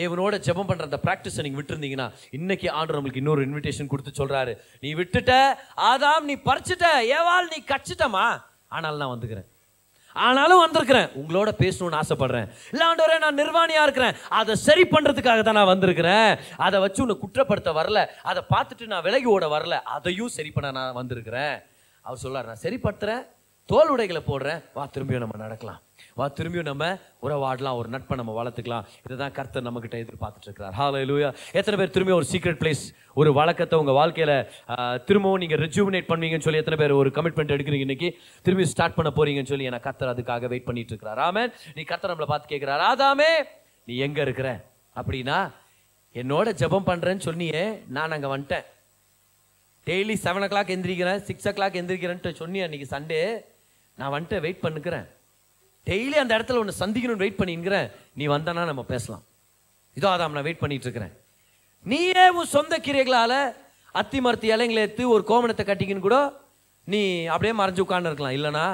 தேவனோட ஜெபம் பண்ணுற அந்த ப்ராக்டிஸை நீங்கள் விட்டுருந்தீங்கன்னா, இன்னைக்கு ஆண்டவர் நம்மளுக்கு இன்னொரு இன்விடேஷன் கொடுத்து சொல்கிறாரு, நீ விட்டுட்ட ஆதாம், நீ பறிச்சிட்ட ஏவாள், நீ கச்சிட்டமா, ஆனாலும் நான் வந்துக்கிறேன், ஆனாலும் வந்திருக்கிறேன், உங்களோட பேசணும்னு ஆசைப்படுறேன். இல்லை ஆண்டவரே நான் நிர்வாணியா இருக்கிறேன், அதை சரி பண்றதுக்காக தான் நான் வந்திருக்கிறேன், அதை வச்சு உன்னை குற்றப்படுத்த வரல, அதை பார்த்துட்டு நான் விலகி ஓட வரல, அதையும் சரி பண்ண நான் வந்திருக்கிறேன். அவர் சொல்லார், நான் சரிப்படுத்துறேன், தோல் உடைகளை போடுறேன், வா திரும்பியும் நம்ம நடக்கலாம், வா திரும்பியும் நம்ம உறவாடலாம், ஒரு நட்பை நம்ம வளர்த்துக்கலாம். இதுதான் கர்த்தர் நம்ம கிட்ட எதிர்பார்த்துட்டு இருக்கிறார். ஹல்லேலூயா. எத்தனை பேர் திரும்பியும் ஒரு சீக்ரெட் பிளேஸ் ஒரு வழக்கத்தை உங்கள் வாழ்க்கையில் திரும்பவும் நீங்கள் ரெஜுவினேட் பண்ணுவீங்கன்னு சொல்லி எத்தனை பேர் ஒரு கமிட்மெண்ட் எடுக்கிறீங்க, இன்னைக்கு திரும்பி ஸ்டார்ட் பண்ண போறீங்கன்னு சொல்லி எனக்கு கர்த்தர் அதுக்காக வெயிட் பண்ணிட்டு இருக்கிறார். ஆமென். நீ கர்த்தர் நம்மளை பார்த்து கேட்கிறார், ஆதாமே நீ எங்கே இருக்கிற அப்படின்னா, என்னோட ஜெபம் பண்ணுறேன்னு சொன்னியே, நான் அங்கே வந்துட்டேன், டெய்லி செவன் ஓ கிளாக் எந்திரிக்கிறேன், சிக்ஸ் ஓ கிளாக் எந்திரிக்கிறேன்ட்டு சொன்னி அன்றைக்கி சண்டே, நான் வந்துட்டு வெயிட் பண்ணிக்கிறேன், டெய்லி அந்த இடத்துல ஒன்று சந்திக்கணும்னு வெயிட் பண்ணிக்கிறேன், நீ வந்தானா நம்ம பேசலாம், இதோ அதான் நான் வெயிட் பண்ணிட்டு இருக்கிறேன். நீயே உன் சொந்த கிரியைகளால் அத்தி மரத்து இலைங்களை எடுத்து ஒரு கோமணத்தை கட்டிக்கின்னு கூட நீ அப்படியே மறைஞ்சு உட்கார்ந்து இருக்கலாம். இல்லைனா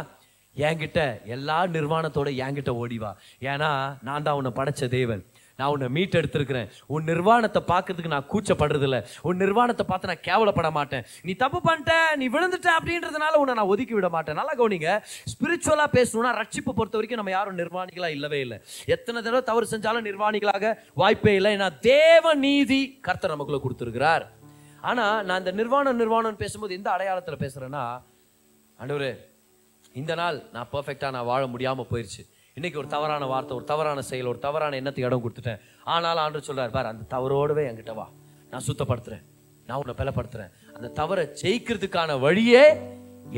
என்கிட்ட எல்லா நிர்வாணத்தோட என்கிட்ட ஓடிவா, ஏன்னா நான் தான் உன்னை படைச்ச தேவன், நான் உன்னை மீட் எடுத்திருக்கிறேன், உன் நிர்வாணத்தை பார்க்கறதுக்கு நான் கூச்சப்படுறதில்ல, உன் நிர்வாணத்தை பார்த்து நான் கேவலப்பட மாட்டேன், நீ தப்பு பண்ணிட்ட நீ விழுந்துட்ட அப்படின்றதுனால உன்னை நான் ஒதுக்கி விட மாட்டேன். நல்லா கவனிங்க, ஸ்பிரிச்சுவலாக பேசணும்னா ரட்சிப்பை பொறுத்த வரைக்கும் நம்ம யாரும் நிர்வாணிகளாக இல்லவே இல்லை. எத்தனை தடவை தவறு செஞ்சாலும் நிர்வாணிகளாக வாய்ப்பே இல்லை. ஏன்னா தேவ நீதி கர்த்தர் நமக்குள்ள கொடுத்துருக்கிறார். ஆனால் நான் இந்த நிர்வாணம் நிர்வாணம்னு பேசும்போது எந்த அடையாளத்தில் பேசுகிறேன்னா, ஆண்டவரே இந்த நாள் நான் பர்ஃபெக்டாக நான் வாழ முடியாமல் போயிடுச்சு, இன்னைக்கு ஒரு தவறான வார்த்தை, ஒரு தவறான செயல், ஒரு தவறான எண்ணத்துக்கு இடம் கொடுத்துட்டேன், ஆனாலும் ஆண்டு சொல்றாரு பார், அந்த தவறோடவே என்கிட்ட வா, நான் சுத்தப்படுத்துறேன், நான் உன்னை பலப்படுத்துறேன், அந்த தவறை ஜெயிக்கிறதுக்கான வழியே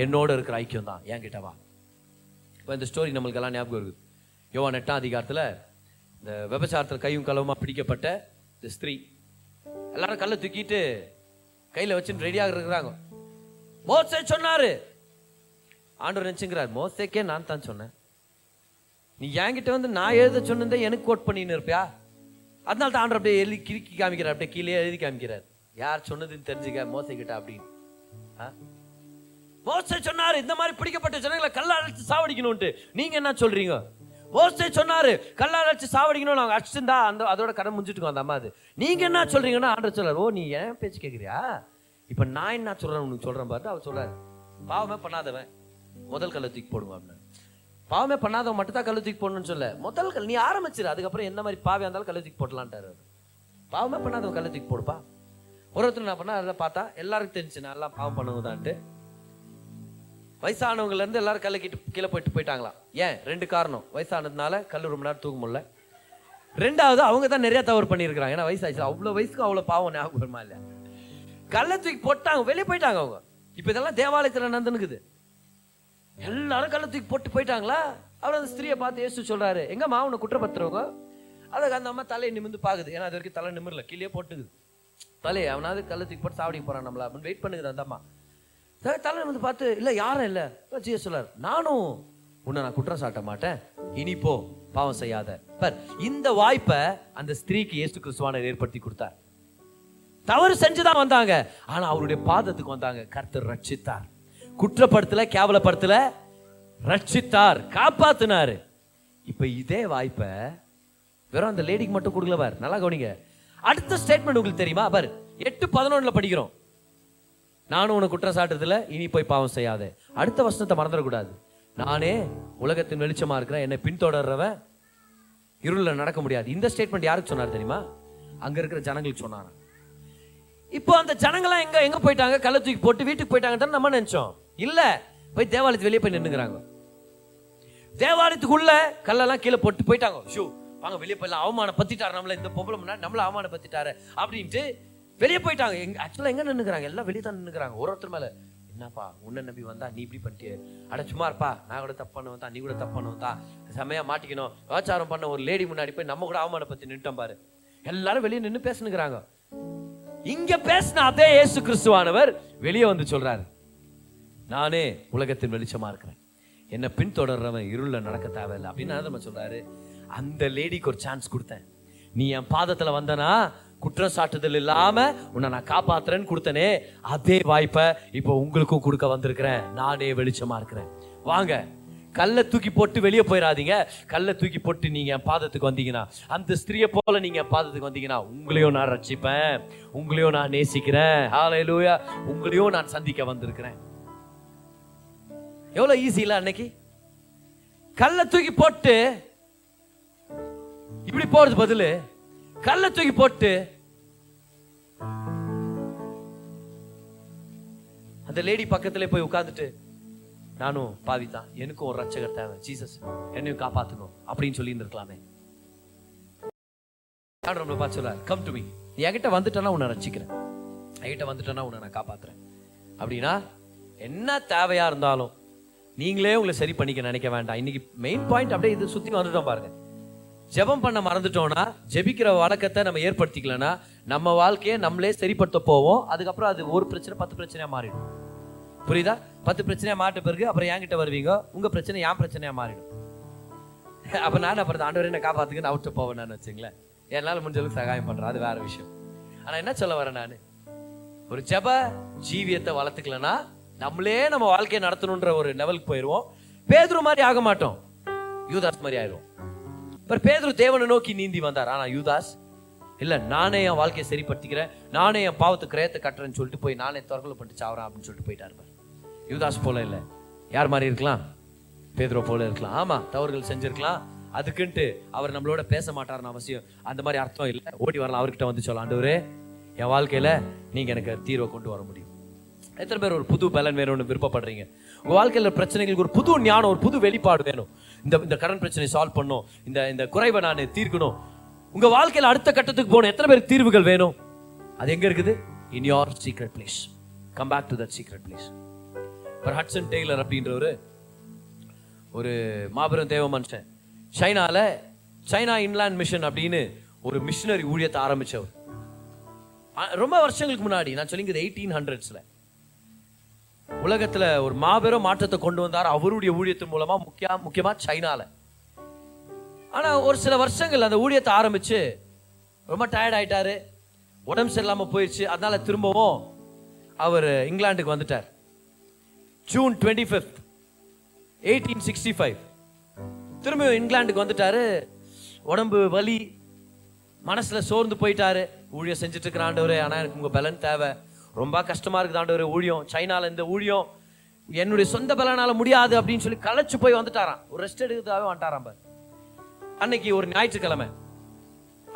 என்னோட இருக்கிற ஐக்கியம் தான், என்கிட்ட வா. இப்போ இந்த ஸ்டோரி நம்மளுக்கு எல்லாம் ஞாபகம் இருக்குது. யோவான் எட்டாம் அதிகாரத்தில் இந்த விபச்சாரத்தில் கையும் களவுமா பிடிக்கப்பட்ட இந்த ஸ்திரீ, எல்லாரும் கல்லை தூக்கிட்டு கையில் வச்சுட்டு ரெடியாக இருக்கிறாங்க. மோசே சொன்னாரு, ஆண்டவர் நினைச்சுங்கிறார், மோசேக்கே நான் தான் சொன்னேன், நீ என்கிட்ட வந்து நான் எழுத சொன்னதே எனக்கு கோட் பண்ணின்னு இருப்பியா, அதனால தான் ஆண்டவர் அப்படியே எழுதி கிறுக்கி காமிக்கிறார், அப்படியே கீழே எழுதி காமிக்கிறார், யார் சொன்னதுன்னு தெரிஞ்சுக்க மோசே கிட்ட அப்படின்னு. மோசே சொன்னாரு இந்த மாதிரி பிடிக்கப்பட்ட ஜனங்களை கல்ல அழைச்சு சாவடிக்கணும்ட்டு, நீங்க என்ன சொல்றீங்க? மோசே சொன்னாரு கல்ல அழைச்சு சாவடிக்கணும்னு, அவங்க அடிச்சிருந்தா அந்த அதோட கடன் முடிஞ்சுட்டு அந்த அம்மா அது, நீங்க என்ன சொல்றீங்கன்னா ஆண்டவர் சொல்லார், ஓ நீ ஏன் பேச்சு கேட்குறியா, இப்போ நான் என்ன சொல்றேன் உனக்கு சொல்றேன் பார்த்து. அவர் சொல்றாரு, பாவமே பண்ணாதவன் முதல் கல்லை தூக்கி போடுவான் அப்படின்னு. பாவமே பண்ணாதவன் மட்டும் தான் கழுத்துக்கு போடணும்னு சொல்ல, முதல் கல் நீ ஆரம்பிச்சிரு, அதுக்கப்புறம் எந்த மாதிரி பாவே இருந்தாலும் கழுத்துக்கு போடலான்ட்டாரு. பாவமே பண்ணாதவன் கழுத்துக்கு போடுப்பா. ஒரு ஒருத்தர் என்ன பண்ணா அதெல்லாம் பார்த்தா எல்லாருக்கும் தெரிஞ்சு நல்லா பாவம் பண்ணுவதான்ட்டு வயசானவங்கல இருந்து எல்லாரும் கல்லுக்கிட்டு கீழே போயிட்டு போயிட்டாங்களா. ஏன்? ரெண்டு காரணம், வயசானதுனால கல்லு ரொம்ப நேரம் தூக்க முடியல, ரெண்டாவது அவங்க தான் நிறைய தவறு பண்ணியிருக்கிறாங்க, ஏன்னா வயசாச்சு, அவ்வளோ வயசுக்கு அவ்வளோ பாவம் ஞாபகமா இல்லை, கல்லை தூக்கி போட்டாங்க, வெளியே போயிட்டாங்க அவங்க. இப்போ இதெல்லாம் தேவாலயத்தில் நடந்துக்குது, எல்லாரும் கள்ளத்துக்கு போட்டு போயிட்டாங்களா. அவர் அந்த ஸ்திரியை பார்த்து இயேசு சொல்றாரு, எங்கம்மா உன்னை குற்றப்படுத்துறவங்க? அதுக்கு அந்த அம்மா தலையை நிமிந்து பாக்குது, ஏன்னா அது வரைக்கும் தலை நிமிரல, கீழே போட்டுக்குது தலையை, அவனாவது கள்ளத்துக்கு போட்டு சாவடிக்க போறான் நம்மள அப்படின்னு வெயிட் பண்ணுது அந்த அம்மா. தலை நிமிந்து பார்த்து, இல்ல யாரும் இல்லை ஜீசஸ் சொல்லார், நானும் உன்னை நான் குற்றம் சாட்ட மாட்டேன், இனி போ பாவம் செய்யாத பார். இந்த வாய்ப்பை அந்த ஸ்திரீக்கு இயேசு கிறிஸ்துவானவர் ஏற்படுத்தி கொடுத்தார். தவறு செஞ்சுதான் வந்தாங்க, ஆனா அவருடைய பாதத்துக்கு வந்தாங்க, கர்த்தர் ரட்சித்தார், குற்றப்படுத்தல, கேவலப்படுத்தல, ரட்சித்தார், காப்பாத்தினாரு. இப்ப இதே வாய்ப்பை வெறும் அந்த லேடிக்கு மட்டும் கொடுக்கல பார். நல்லா கவனிங்க, அடுத்த ஸ்டேட்மெண்ட் உங்களுக்கு தெரியுமா பார். எட்டு பதினொன்னுல படிக்கிறோம், நானும் உனக்கு குற்றம் சாட்டுறதுல இனி போய் பாவம் செய்யாத. அடுத்த வசனத்தை மறந்துடக்கூடாது. நானே உலகத்தின் வெளிச்சமா இருக்கிறேன், என்னை பின்தொடர்றவன் இருள நடக்க முடியாது. இந்த ஸ்டேட்மெண்ட் யாருக்கு சொன்னார் தெரியுமா? அங்க இருக்கிற ஜனங்களுக்கு சொன்னார். இப்போ அந்த ஜனங்களா எங்க எங்க போயிட்டாங்க? கள்ள தூக்கி போட்டு வீட்டுக்கு போயிட்டாங்கன்னு நம்ம நினைச்சோம். இல்ல, போய் தேவாலயத்து வெளியே போய் நின்னுக்குறாங்க. தேவாலயத்துக்குள்ள கல்லெல்லாம் கீழே போட்டு போயிட்டாங்க. ஷூ வாங்க வெளியே போயிடலாம், அவமான பத்திட்டாரு நம்மள, இந்த பொம்பளை முன்னாடி நம்மள அவமான பத்திட்டாரு அப்படின்ட்டு வெளியே போயிட்டாங்க. ஆக்சுவலா எங்க நின்னுக்குறாங்க? எல்லாம் வெளியே தான் நின்னுக்குறாங்க. ஒரு ஒருத்தர் மேல, என்னப்பா உன்னை நம்பி வந்தா நீ இப்படி பண்ணிட்டு, அட சும்மா இருப்பா, நான் கூட தப்பான வந்தா, நீ கூட தப்பான வந்தா, செமையா மாட்டிக்கணும், விவாச்சாரம் பண்ண ஒரு லேடி முன்னாடி போய் நம்ம கூட அவமான பத்தி நின்றுட்டோம் பாரு. எல்லாரும் வெளியே நின்று பேசுனுக்குறாங்க. இங்க பேசின அதே இயேசு கிறிஸ்துவானவர் வெளியே வந்து சொல்றாரு, நானே உலகத்தின் வெளிச்சமா இருக்கிறேன், என்னை பின்தொடர்றவன் இருள நடக்க தேவையில்லை அப்படின்னு நம்ம சொல்றாரு. அந்த லேடிக்கு ஒரு சான்ஸ் கொடுத்தேன், நீ என் பாதத்துல வந்தனா குற்றம் சாட்டுதல் இல்லாம உன்னை நான் காப்பாத்துறேன்னு கொடுத்தனே, அதே வாய்ப்பை இப்போ உங்களுக்கும் கொடுக்க வந்திருக்கிறேன். நானே வெளிச்சமா இருக்கிறேன், வாங்க கல்லை தூக்கி போட்டு வெளியே போயிடாதீங்க. கல்லை தூக்கி போட்டு நீங்க என் பாதத்துக்கு வந்தீங்கன்னா, அந்த ஸ்திரியை போல நீங்க என் பாதத்துக்கு வந்தீங்கன்னா, உங்களையும் நான் ரட்சிப்பேன், உங்களையும் நான் நேசிக்கிறேன், ஹல்லேலூயா, உங்களையும் நான் சந்திக்க வந்திருக்கிறேன். எவ்வளவு ஈஸி இல்ல? அன்னைக்கு கல்லை தூக்கி போட்டு இப்படி போறது பதில், கல்லை தூக்கி போட்டு அந்த லேடி பக்கத்துல போய் உட்கார்ந்துட்டு, நானும் பாவிதான், எனக்கும் ஒரு ரட்சகர் தேவை, ஜீசஸ் என்னையும் காப்பாத்தணும் அப்படின்னு சொல்லி இருக்கலாமே. கம் டு மீ, நீ என்கிட்ட வந்துட்டேன்னா உன்னை ரட்சிக்கிறேன், என்கிட்ட வந்துட்டேன்னா உன்னை நான் காப்பாத்துறேன் அப்படின்னா, என்ன தேவையா இருந்தாலும் நீங்களே உங்களை சரி பண்ணிக்க நினைக்க வேண்டாம். இன்னைக்கு மெயின் பாயிண்ட் அப்படியே இது சுத்தி வந்துட்டோம் பாருங்க. ஜெபம் பண்ண மறந்துட்டோம்னா, ஜெபிக்கிற வழக்கத்தை நம்ம ஏற்படுத்திக்கலன்னா, நம்ம வாழ்க்கையை நம்மளே சரிப்படுத்த போவோம். அதுக்கப்புறம் அது ஒரு பிரச்சனை பத்து பிரச்சனையா மாறிடும். புரியுதா? பத்து பிரச்சனையா மாட்ட பிறகு அப்புறம் என்கிட்ட வருவீங்க, உங்க பிரச்சனை என் பிரச்சனையா மாறிடும். அப்ப நான் அப்புறம் ஆண்டவரே என்ன காப்பாத்துக்குன்னு அவர்கிட்ட போவேன் நான், வச்சுங்களேன். என்னால முடிஞ்ச அளவுக்கு சகாயம் பண்றேன், அது வேற விஷயம். ஆனா என்ன சொல்ல வரேன் நான், ஒரு ஜெப ஜீவியத்தை வளர்த்துக்கலன்னா நம்மளே நம்ம வாழ்க்கையை நடத்தணும்ன்ற ஒரு லெவலுக்கு போயிடுவோம். பேதுரு மாதிரி ஆக மாட்டோம், யூதாஸ் மாதிரி ஆயிடுவோம். அப்புறம் பேதுரு தேவனை நோக்கி நீந்தி வந்தார். ஆனா யூதாஸ் இல்ல, நானே என் வாழ்க்கையை சரிப்படுத்திக்கிறேன், நானே என் பாவத்து கிரயத்தை கட்டுறேன்னு சொல்லிட்டு போய் நானே தற்கொலை பண்ணிட்டு சாவறேன் அப்படின்னு சொல்லிட்டு போயிட்டாரு. யூதாஸ் போல இல்லை, யார் மாதிரி இருக்கலாம்? பேதுரு போல இருக்கலாம். ஆமா, தவறுகள் செஞ்சிருக்கலாம். அதுக்குன்ட்டு அவர் நம்மளோட பேச மாட்டார்னு அவசியம் அந்த மாதிரி அர்த்தம் இல்லை. ஓடி வரலாம், அவர்கிட்ட வந்து சொல்லலாம், ஆண்டவரே என் வாழ்க்கையில நீங்க எனக்கு தீர்வை கொண்டு வர முடியும். எத்தனை பேர் ஒரு புது பலன் வேணும்னு விருப்பப்படுறீங்க? உங்க வாழ்க்கையில பிரச்சனைகளுக்கு ஒரு புது ஞானம், ஒரு புது வெளிப்பாடு வேணும். இந்த இந்த கடன் பிரச்சனை சால்வ் பண்ணும், இந்த இந்த குறைவை நான் தீர்க்கணும், உங்க வாழ்க்கையில அடுத்த கட்டத்துக்கு போகணும். எத்தனை பேர் தீர்வுகள் வேணும்? அது எங்க இருக்குது? In your secret place. Come back to that secret place. Hudson Taylor அப்படின்றவரு ஒரு மாபெரும் தேவ மனுஷன். சைனால சைனா இன்லாண்ட் மிஷன் அப்படின்னு ஒரு மிஷனரி ஊழியத்தை ஆரம்பிச்சவர். ரொம்ப வருஷங்களுக்கு முன்னாடி, நான் சொல்லிங்க எயிட்டீன் ஹண்ட்ரட்ஸ்ல உலகத்துல ஒரு மாபெரும் மாற்றத்தை கொண்டு வந்தார் அவருடைய ஊழியத்தின் மூலமா, முக்கிய முக்கியமா சைனால. ஆனா ஒரு சில வருஷங்கள் அந்த ஊழியத்தை ஆரம்பிச்சு ரொம்ப டயர்ட் ஆயிட்டாரு, உடம்பு சரியில்லாம போயிடுச்சு. அதனால திரும்பவும் அவர் இங்கிலாந்துக்கு வந்துட்டார். June twenty fifth eighteen sixty five திரும்ப இங்கிலாந்துக்கு வந்துட்டாரு. உடம்பு வலி, மனசுல சோர்ந்து போயிட்டாரு. ஊழியம் செஞ்சுட்டு இருக்கிற ஆண்டவரே, ஆனால் எனக்கு உங்க பலன் தேவை, ரொம்ப கஷ்டமா இருக்குது ஆண்டவரே ஊழியம், சைனால இந்த ஊழியம் என்னுடைய சொந்த பலனால முடியாது அப்படின்னு சொல்லி களைச்சு போய் வந்துட்டாராம். ஒரு ரெஸ்ட் எடுக்கிறதாவே வந்துட்டாராம் பாரு. அன்னைக்கு ஒரு ஞாயிற்றுக்கிழமை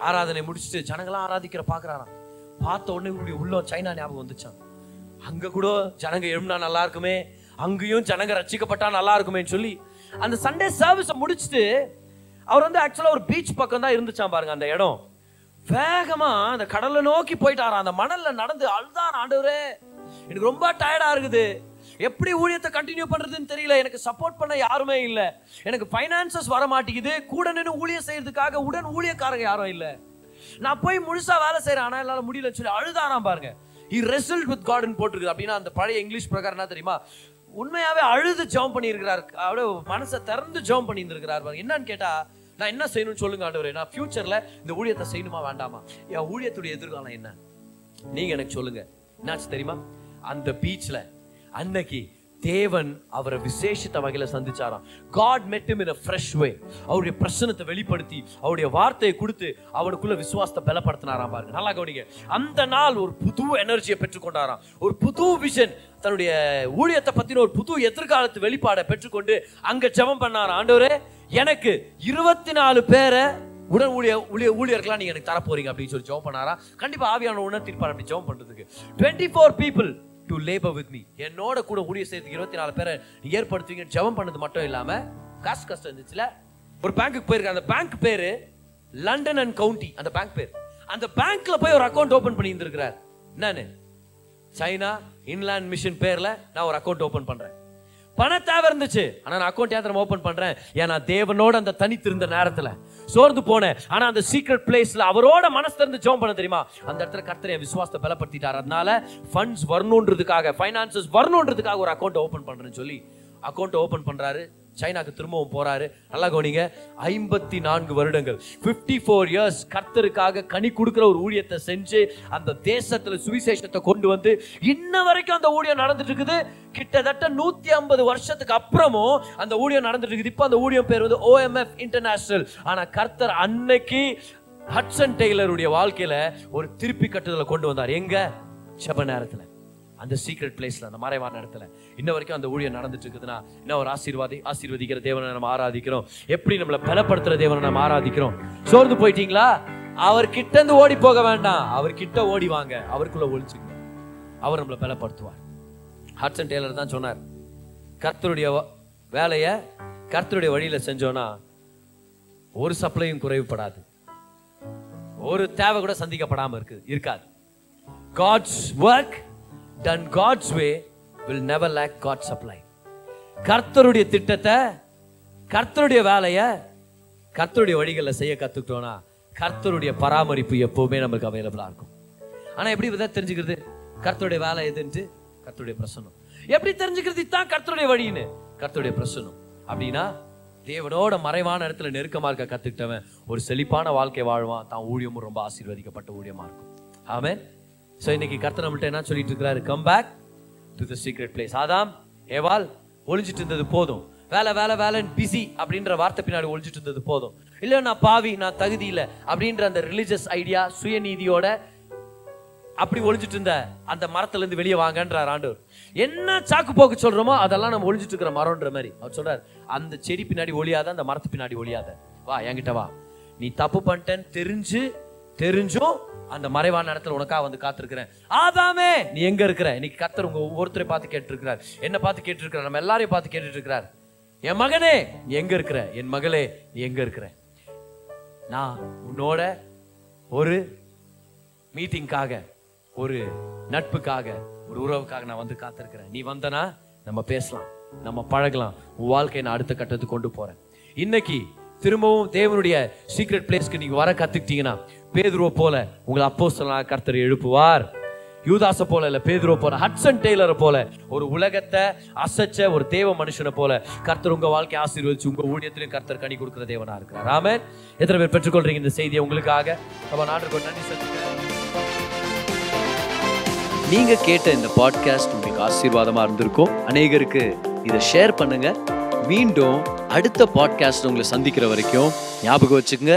ஆராதனை முடிச்சுட்டு ஜனங்களாம் ஆராதிக்கிற பாக்குறாராம். பார்த்த உடனே உள்ள சைனா ஞாபகம் வந்துச்சான். அங்க கூட ஜனங்க எழுந்தா நல்லா இருக்குமே, அங்கேயும் ஜனங்க ரட்சிக்கப்பட்டா நல்லா இருக்குமேன்னு சொல்லி அந்த சண்டே சர்வீஸை முடிச்சுட்டு அவர் வந்து ஆக்சுவலா ஒரு பீச் பக்கம் தான் இருந்துச்சான் பாருங்க அந்த இடம். வேகமா அந்த கடலை நோக்கி போயிட்டாராம். அந்த மணல்ல நடந்து அழுதான், ஆண்டவரே எனக்கு ரொம்ப டயர்டா இருக்குது, எப்படி ஊழியத்தை கண்டினியூ பண்றதுன்னு தெரியல, எனக்கு சப்போர்ட் பண்ண யாருமே இல்லை, எனக்கு பைனான்சஸ் வர மாட்டேங்குது, கூட நின்று ஊழியம் செய்யறதுக்காக உடன் ஊழியக்காரங்க யாரும் இல்லை, நான் போய் முழுசா வேலை செய்யறேன் ஆனா என்னால முடியலன்னு சொல்லி அழுதாராம் பாருங்க. He wrestled with God போட்டிருக்கு அப்படின்னா அந்த பழைய இங்கிலீஷ் பிரகாரம் என்ன தெரியுமா, உண்மையாவே அழுது ஜெபம் பண்ணியிருக்கிறார். அவ்வளோ மனசை திறந்து ஜெபம் பண்ணியிருக்கிறார். என்னன்னு கேட்டா, நான் என்ன செய்யணும்னு சொல்லுங்க ஆண்டவரே, நான் ஃபியூச்சர்ல இந்த ஊழியத்தை செய்யணுமா வேண்டாமா, என் ஊழியத்துடைய எதிர்காலம் என்ன நீங்க எனக்கு சொல்லுங்க. என்னாச்சு தெரியுமா, அந்த பீச்ல அன்னைக்கு தேவன் அவரை விசேஷித்த வகையில சந்திச்சாராம். God met him in a fresh way. அவருடைய பிரச்சனத்தை வெளிப்படுத்தி அவருடைய வார்த்தையை கொடுத்து அவருக்குள்ள விசுவாசத்தை பலப்படுத்தினாராம். பாருங்க, நல்லா கவனிங்க. அந்த நாள் ஒரு புது எனர்ஜியை பெற்றுக்கொண்டாராம், ஒரு புது விஷன், தன்னுடைய ஊழியத்தை பத்தின ஒரு புது எதிர்காலத்து வெளிப்பாடை பெற்றுக்கொண்டு அங்க ஜெபம் பண்ணாராம். ஆண்டவரே, எனக்கு இருபத்தி நாலு பேரை உடன் ஊழிய ஊழிய ஊழியர்களாக நீங்க எனக்கு தரப்போறீங்க அப்படின்னு சொல்லி ஜெபம் பண்ணாராம். கண்டிப்பா ஆவியான உணர்த்திருப்பார் அப்படி ஜெபம் பண்றதுக்கு. Twenty four people to labor with me, என்னோட கூட ஊழிய செய்து இருபத்தி நாலு பேரை ஏற்படுத்துவீங்க. ஜெபம் பண்ணது மட்டும் இல்லாம காசு கஷ்டம் இருந்துச்சுல, ஒரு பேங்க்குக்கு போயிருக்காங்க. அந்த பேங்க் பேரு லண்டன் அண்ட் கவுண்டி. அந்த பேங்க் பேர் அந்த பேங்க்ல போய் ஒரு அக்கௌண்ட் ஓபன் பண்ணி இருந்திருக்கிறார். என்னன்னு, சைனா இன்லாண்ட் மிஷன் பேர்ல நான் ஒரு அக்கௌண்ட் ஓபன் பண்றேன். பண தேவை இருந்துச்சு, ஆனா நான் அக்கௌண்ட் ஏன் ஓபன் பண்றேன், ஏன்னா தேவனோட அந்த தனித்திருந்த நேரத்துல சோர்ந்து போனேன். ஆனா அந்த சீக்ரெட் பிளேஸ்ல அவரோட மனசுல இருந்து ஜெபம் பண்ண தெரியுமா, அந்த இடத்துல கர்த்தர் என் விசுவாசத்தை பலப்படுத்திட்டார். அதனால ஃபண்ட்ஸ் வரணுன்றதுக்காக, ஃபைனான்சஸ் வரணுன்றதுக்காக ஒரு அக்கௌண்ட் ஓபன் பண்றேன்னு சொல்லி அக்கௌண்ட் ஓபன் பண்றாரு. சைனாக்கு திரும்பவும் போறாரு. நல்லா கவனிங்க, ஐம்பத்தி நான்கு வருடங்கள் பிப்டி ஃபோர் இயர்ஸ் கர்த்தருக்காக கனி கொடுக்குற ஒரு ஊழியத்தை செஞ்சு அந்த தேசத்துல சுவிசேஷத்தை கொண்டு வந்து இன்ன வரைக்கும் அந்த ஊழியம் நடந்துட்டு இருக்குது. கிட்டத்தட்ட நூத்தி ஐம்பது வருஷத்துக்கு அப்புறமும் அந்த ஊழியம் நடந்துட்டு இருக்குது. இப்போ அந்த ஊழியம் பேர் வந்து O M F இன்டர்நேஷனல். ஆனா கர்த்தர் அன்னைக்கு ஹட்சன் டெய்லருடைய வாழ்க்கையில ஒரு திருப்பி கட்டுதலை கொண்டு வந்தார். எங்க ஜெப நேரத்துல, அந்த சீக்ரெட் பிளேஸ்ல, அந்த மறைவான இடத்துல இன்ன வரைக்கும் அந்த ஊழியம் நடந்துட்டு இருக்குதுன்னா இன்னும் ஒரு ஆசீர்வாதி ஆசீர்வதிக்கிற தேவனை நம்ம ஆராதிக்கிறோம். எப்படி நம்மளை பலப்படுத்துற தேவனை நம்ம ஆராதிக்கிறோம். சோர்ந்து போயிட்டீங்களா, அவர்கிட்ட இருந்து ஓடி போக வேண்டாம், அவர்கிட்ட ஓடி வாங்க, அவருக்குள்ள ஒழிச்சுங்க, அவர் நம்மளை பலப்படுத்துவார். ஹட்சன் டெய்லர் தான் சொன்னார், கர்த்தருடைய வேலையை கர்த்தருடைய வழியில செஞ்சோன்னா ஒரு சப்ளையும் குறைவுபடாது, ஒரு தேவை கூட சந்திக்கப்படாம இருக்கு இருக்காது. God's work done God's way will never lack God's supply. கர்த்தருடைய திட்டத்தை, கர்த்தருடைய வேலையை கர்த்தருடைய வழிகளை செய்ய கத்துக்கிட்டோம்னா கர்த்தருடைய பராமரிப்பு எப்பவுமே நமக்கு அவைலபிளா இருக்கும். ஆனா எப்படி விதா தெரிஞ்சுக்கிறது கர்த்தருடைய வேலை எதுன்னு? கர்த்தருடைய பிரசனம். எப்படி தெரிஞ்சுக்கிறது தான் கர்த்தருடைய வழின்னு? கர்த்தருடைய பிரசனம். அப்படின்னா தேவனோட மறைவான இடத்துல நெருக்கமா இருக்க கத்துக்கிட்டவன் ஒரு செழிப்பான வாழ்க்கை வாழ்வான். தான் ஊழியமும் ரொம்ப ஆசீர்வதிக்கப்பட்ட ஊழியமா இருக்கும். ஆமென். சோ இன்னைக்கு கர்த்தர் நம்மள்ட்ட என்ன சொல்லிட்டு இருக்காரு? Come back to the secret place. ஆதாம் ஏவாள் ஒளிஞ்சிட்டு இருந்தது போதும். வேலை வேலை வேலைன்னு பிஸி அப்படின்ற வார்த்தை பின்னாடி ஒளிஞ்சிட்டு இருந்தது போதும். இல்லை நான் பாவி, நான் தகுதி இல்லை அப்படின்ற அந்த ரிலிஜியஸ் ஐடியா, சுயநீதியோட அப்படி ஒளிஞ்சிட்டு இருந்த அந்த மரத்துல இருந்து வெளியே வாங்கன்றார் ஆண்டவர். என்ன சாக்கு போக்கு சொல்றோமோ அதெல்லாம் நம்ம ஒளிஞ்சிட்டு இருக்கிற மரம்ன்ற மாதிரி அவர் சொல்றாரு. அந்த செடி பின்னாடி ஒளியாத, அந்த மரத்து பின்னாடி ஒளியாத, வா என்கிட்ட வா. நீ தப்பு பண்ணிட்டேன்னு தெரிஞ்சு தெரிஞ்சும் அந்த மறைவான இடத்துல உனக்காக வந்து காத்திருக்கிறேன். ஆதாமே நீ எங்க இருக்கிற? இன்னைக்கு கர்த்தர் உங்க ஒவ்வொருத்தரை பார்த்து கேட்டு இருக்கிறார், என்ன பார்த்து கேட்டு இருக்கிறார், நம்ம எல்லாரையும் பார்த்து கேட்டுட்டு இருக்கிறார். என் மகனே நீ எங்க இருக்கிற? என் மகளே நீ எங்க இருக்கிற? நான் உன்னோட ஒரு மீட்டிங்காக, ஒரு நட்புக்காக, ஒரு உறவுக்காக நான் வந்து காத்திருக்கிறேன். நீ வந்தனா நம்ம பேசலாம், நம்ம பழகலாம், உன் வாழ்க்கையை நான் அடுத்த கட்டத்துக்கு கொண்டு போறேன். இன்னைக்கு திரும்பவும் தேவனுடைய சீக்ரெட் பிளேஸ்க்கு நீங்க வர கத்துக்கிட்டீங்கன்னா பேதுருவை போல உங்களை அப்போஸ்தலனாக கர்த்தர் எழுப்புவார். யூதாசை போல இல்ல, பேதுருவை போல, ஹட்சன் டெய்லரை போல, ஒரு உலகத்தை அசைச்ச ஒரு தேவ மனுஷனை போல கர்த்தர் உங்க வாழ்க்கையை ஆசீர்வதிச்சு உங்க ஊழியத்திலையும் கர்த்தர் கனி கொடுக்கிற தேவனா இருக்கிறார். ஆமென். எத்தனை பேர் பெற்றுக்கொள்றீங்க இந்த செய்தியை? உங்களுக்காக நீங்க கேட்ட இந்த பாட்காஸ்ட் உங்களுக்கு ஆசீர்வாதமா இருந்திருக்கும். அநேகருக்கு இதை ஷேர் பண்ணுங்க. மீண்டும் அடுத்த பாட்காஸ்ட் உங்களை சந்திக்கிற வரைக்கும் ஞாபகம் வச்சுக்கோங்க,